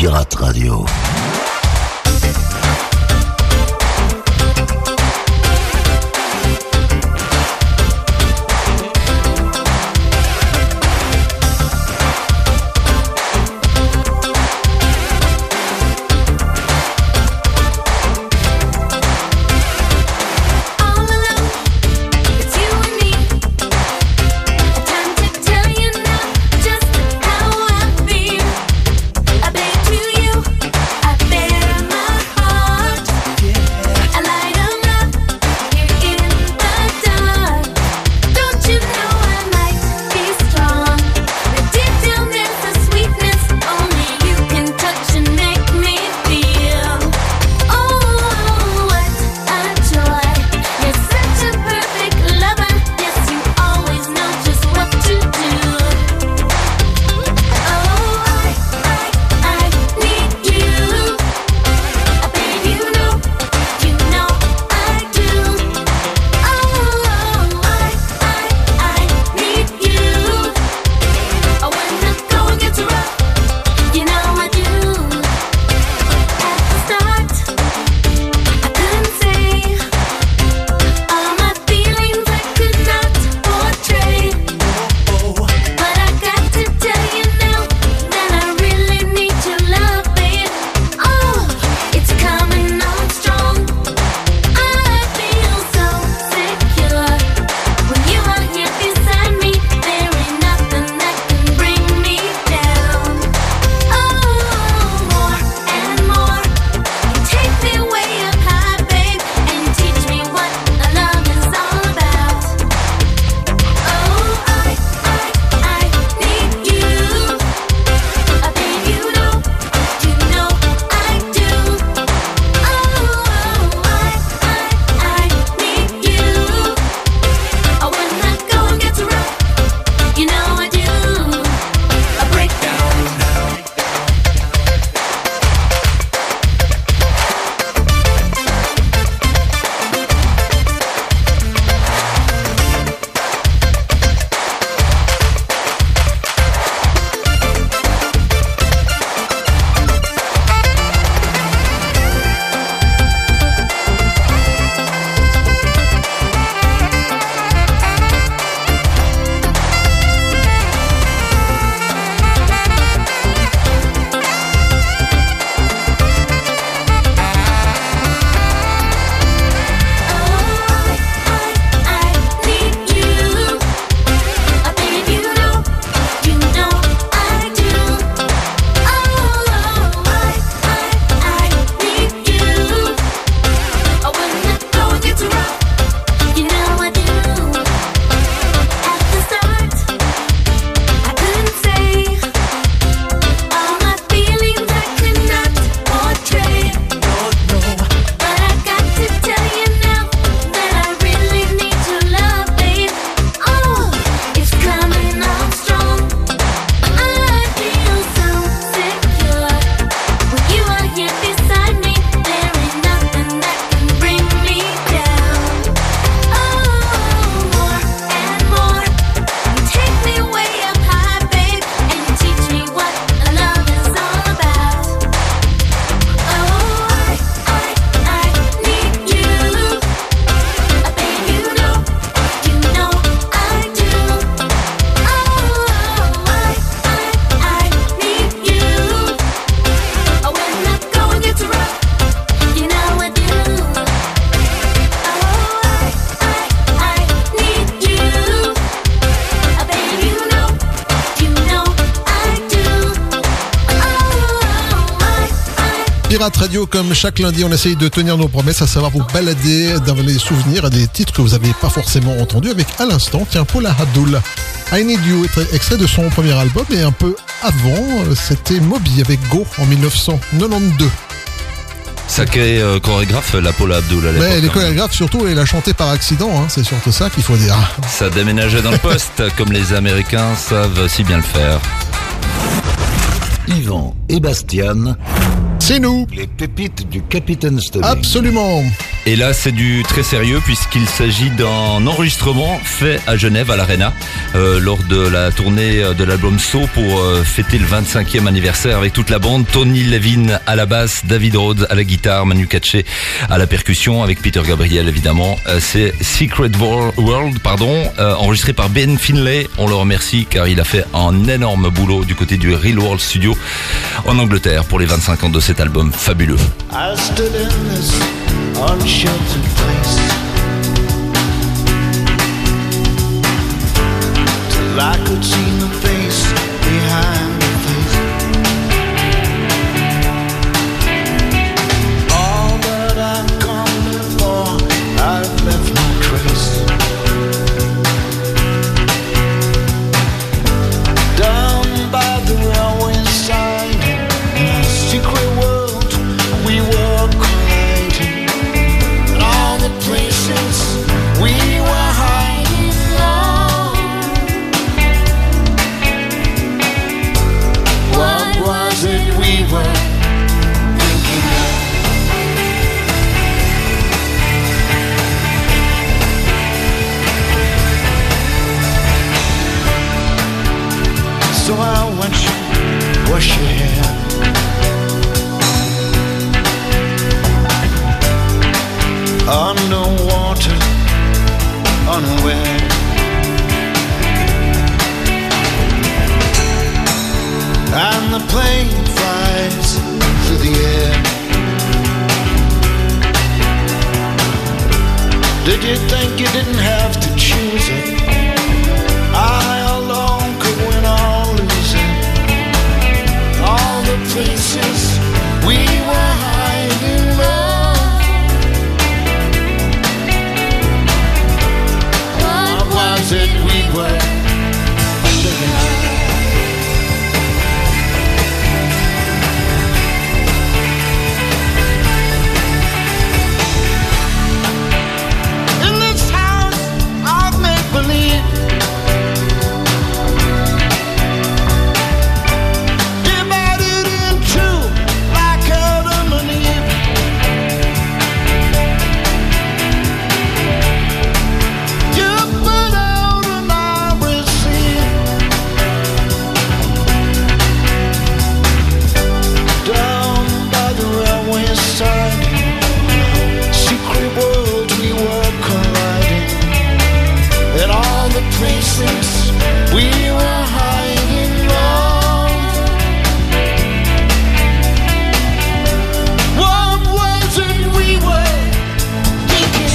Pirate Radio. Radio, comme chaque lundi, on essaye de tenir nos promesses, à savoir vous balader dans les souvenirs à des titres que vous n'avez pas forcément entendus, avec à l'instant, tiens, Paula Abdul, I Need You, extrait de son premier album, et un peu avant, c'était Moby avec Go en mille neuf cent quatre-vingt-douze. Sacrée euh, chorégraphe, la Paula Abdul à l'époque. Mais les chorégraphes, hein. Surtout, elle a chanté par accident, hein, c'est surtout ça qu'il faut dire. Ça déménageait dans le poste, comme les Américains savent si bien le faire. Yvan et Bastian. C'est nous. Les pépites du Capitaine Stubing. Absolument. Et là, c'est du très sérieux puisqu'il s'agit d'un enregistrement fait à Genève, à l'Arena, euh, lors de la tournée de l'album So pour euh, fêter le vingt-cinquième anniversaire avec toute la bande. Tony Levin à la basse, David Rhodes à la guitare, Manu Katché à la percussion, avec Peter Gabriel évidemment. Euh, c'est Secret World, pardon, euh, enregistré par Ben Finlay. On le remercie car il a fait un énorme boulot du côté du Real World Studio en Angleterre pour les vingt-cinq ans de cette album fabuleux. I stood in this unsheltered place till I could see the face behind the face. All that I've come for, I've left my trace. Down by the railway side, my secret world. So I want you to wash your hair, underwater, unaware. And the plane flies through the air. Did you think you didn't have to choose it? I alone could win all. All the places we were hiding now. What was it we were living at? In this house of make-believe, places we were hiding from. What was it we were thinking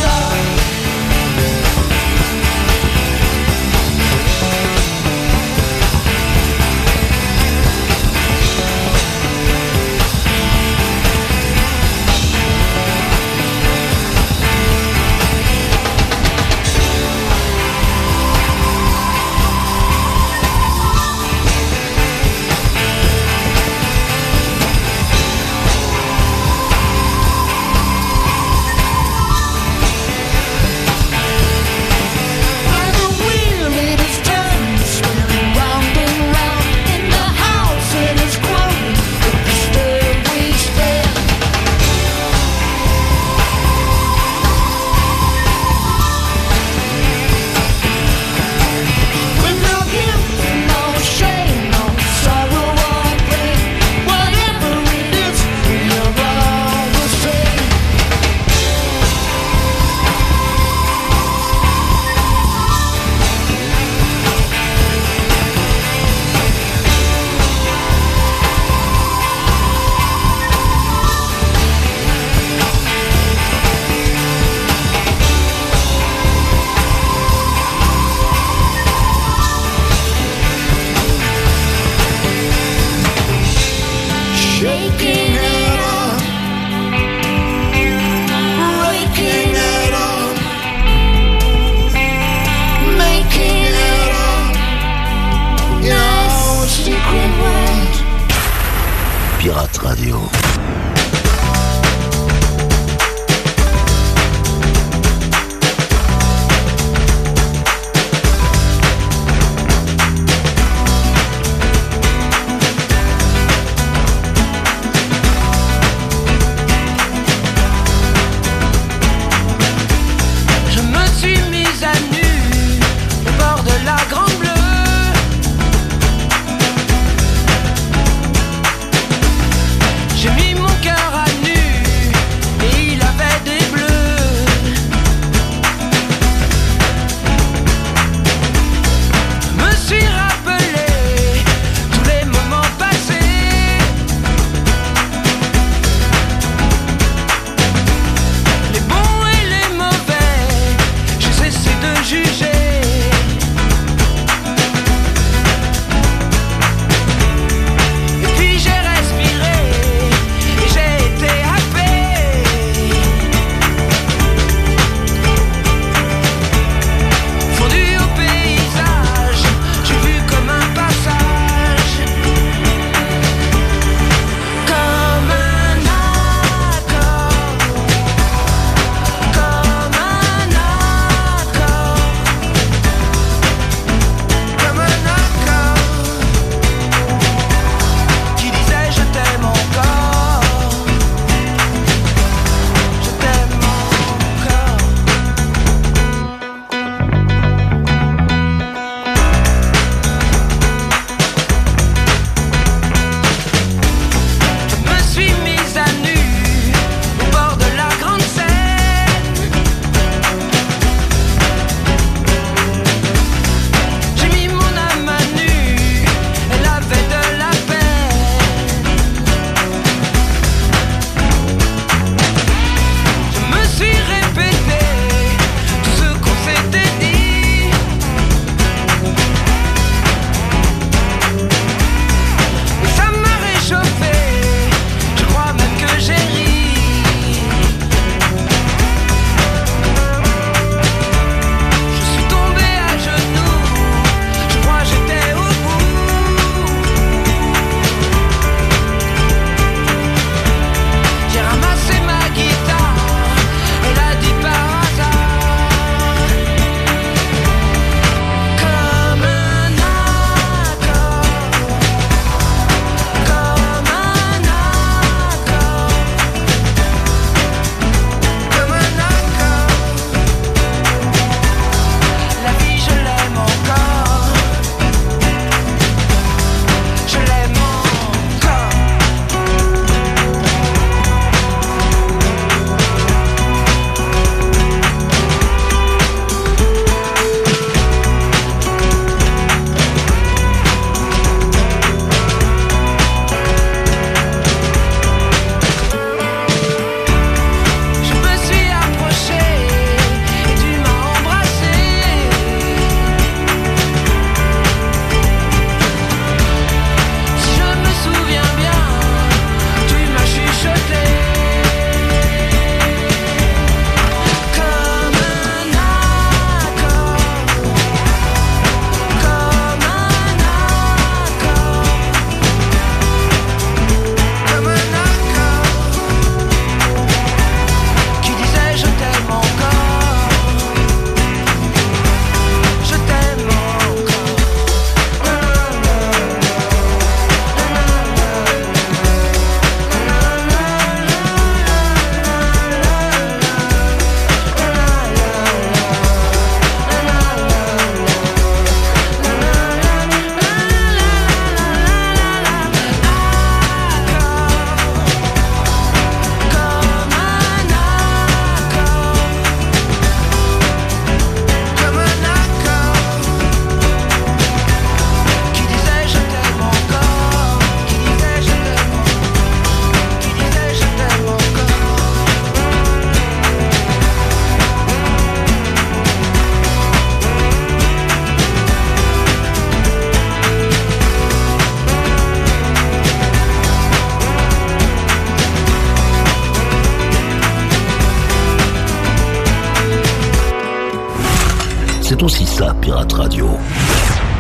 ça, Pirate Radio.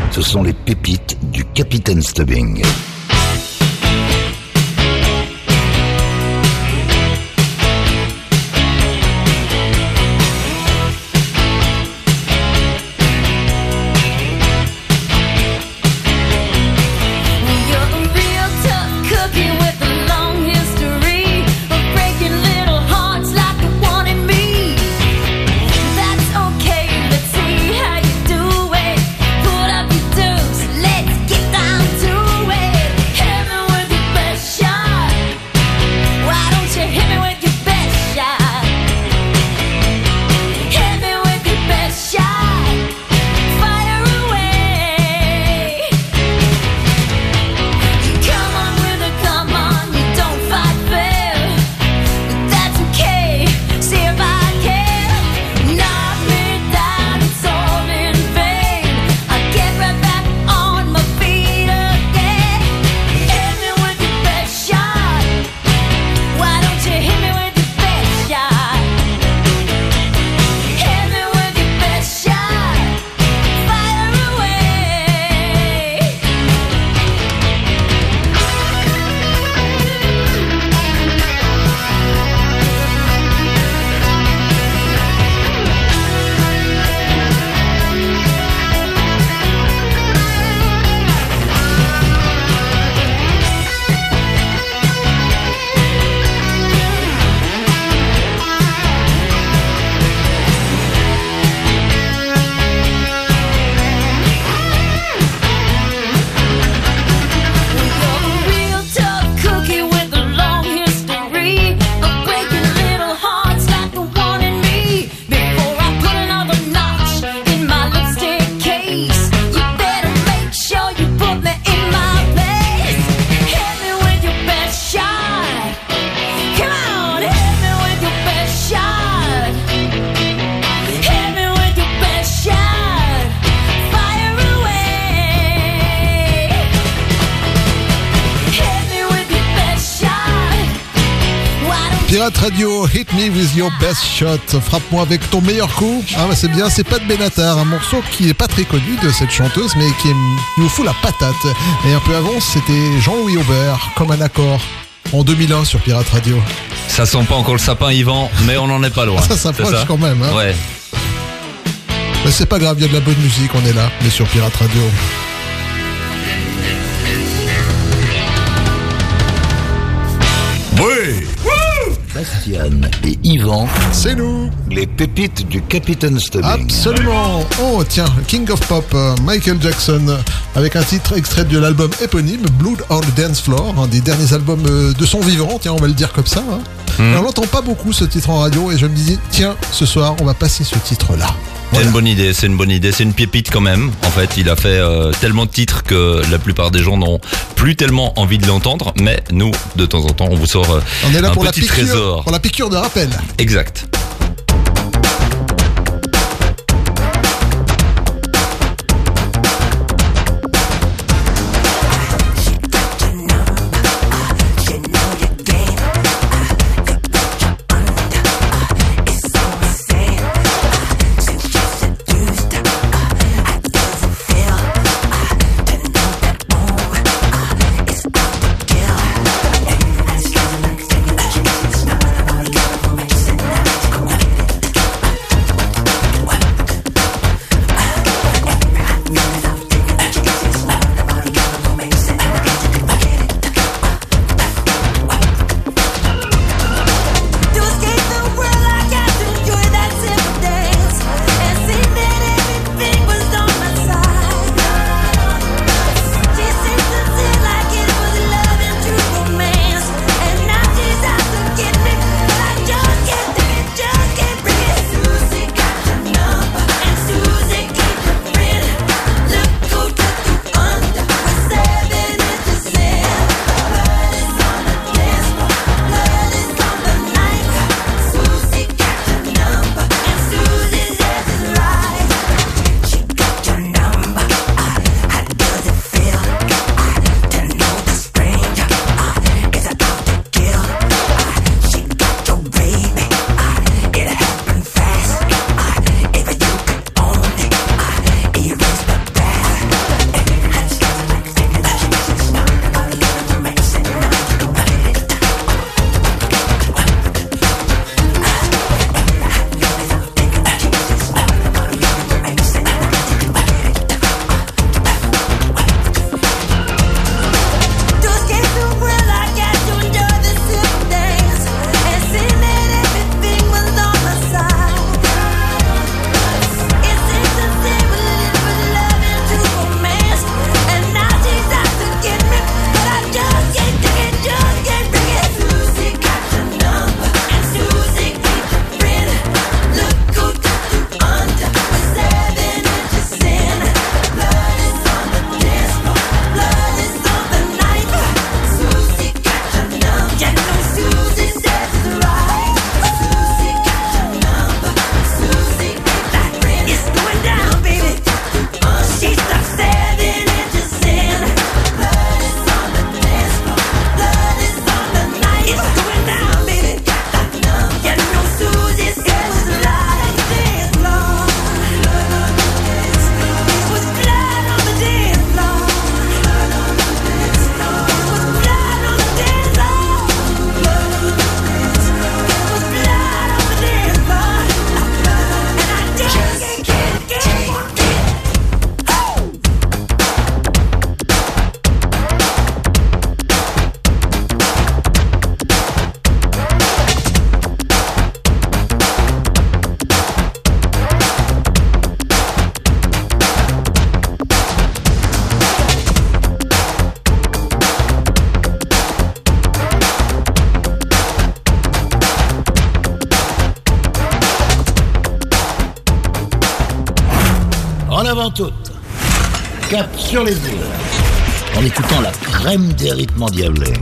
Ce sont les pépites du Capitaine Stubing. Radio, hit me with your best shot. Frappe-moi avec ton meilleur coup. Ah bah c'est bien, c'est pas de Benatar, un morceau qui est pas très connu de cette chanteuse, mais qui est, nous fout la patate. Et un peu avant, c'était Jean-Louis Aubert, comme un accord, en deux mille un sur Pirate Radio. Ça sent pas encore le sapin, Yvan, mais on n'en est pas loin. Ça s'approche quand même. Hein. Ouais. Mais c'est pas grave, il y a de la bonne musique, on est là, mais sur Pirate Radio. Oui. Bastian et Yvan, c'est nous, les pépites du Capitaine Stubing. Absolument. Oh tiens, King of Pop, Michael Jackson, avec un titre extrait de l'album éponyme Blood on the Dance Floor, un des derniers albums de son vivant, tiens on va le dire comme ça. Hein. Mm. On l'entend pas beaucoup ce titre en radio et je me disais tiens ce soir on va passer ce titre là. Voilà. C'est une bonne idée, c'est une bonne idée, c'est une pépite quand même. En fait, il a fait euh, tellement de titres que la plupart des gens n'ont plus tellement envie de l'entendre, mais nous, de temps en temps, on vous sort euh, on est là un pour petit la piqûre, trésor. Pour la piqûre de rappel. Exact. avant toute. Cap sur les îles. En écoutant la crème des rythmes endiablés.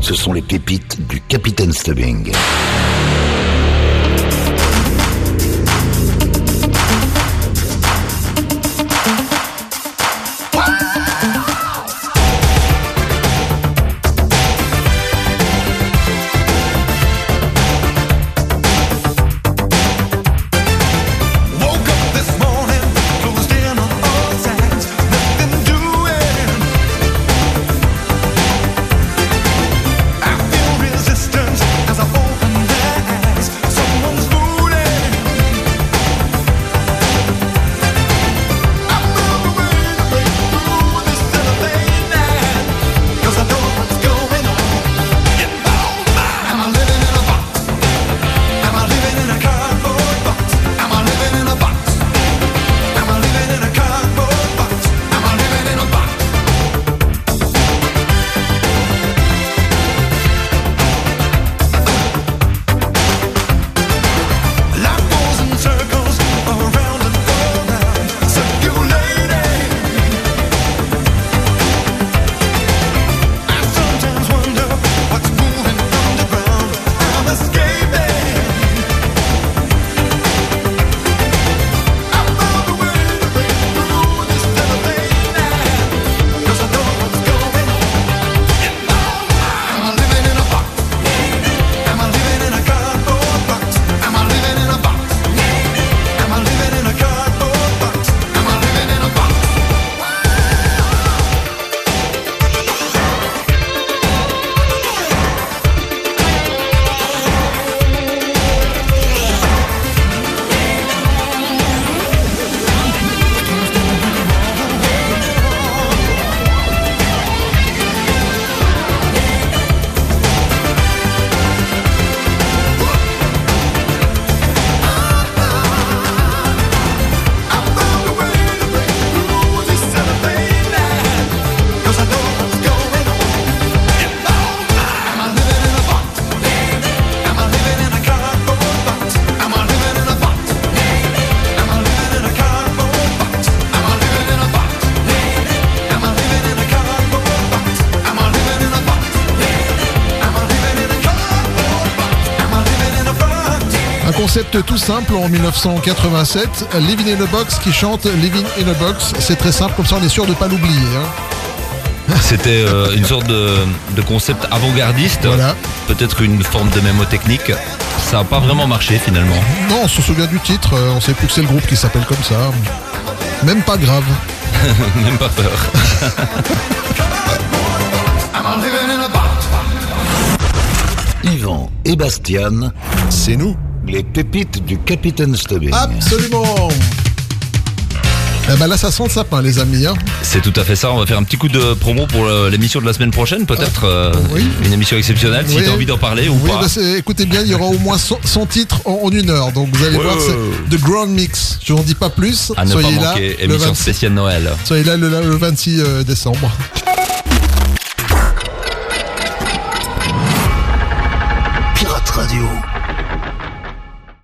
Ce sont les pépites du Capitaine Stubing. Concept tout simple en dix-neuf cent quatre-vingt-sept, Living in a Box qui chante Living in a Box, c'est très simple, comme ça on est sûr de ne pas l'oublier. Hein. C'était euh, une sorte de, de concept avant-gardiste, voilà. Peut-être une forme de mémotechnique, ça n'a pas vraiment marché finalement. Non, on se souvient du titre, on ne sait plus que c'est le groupe qui s'appelle comme ça, même pas grave. Même pas peur. Yvan et Bastien, c'est nous. Les pépites du Capitaine Stubing. Absolument. Eh ben là, ça sent le sapin, les amis. Hein. C'est tout à fait ça. On va faire un petit coup de promo pour l'émission de la semaine prochaine, peut-être. Euh, oui. Une émission exceptionnelle, oui. Si tu as envie d'en parler ou oui, pas. Ben écoutez bien, il y aura au moins cent titres en, en une heure. Donc vous allez ouais. voir, c'est The Grand Mix. Je n'en dis pas plus. À ne soyez pas manquer, là, émission vingt-six... spéciale Noël. Soyez là le, le vingt-six décembre.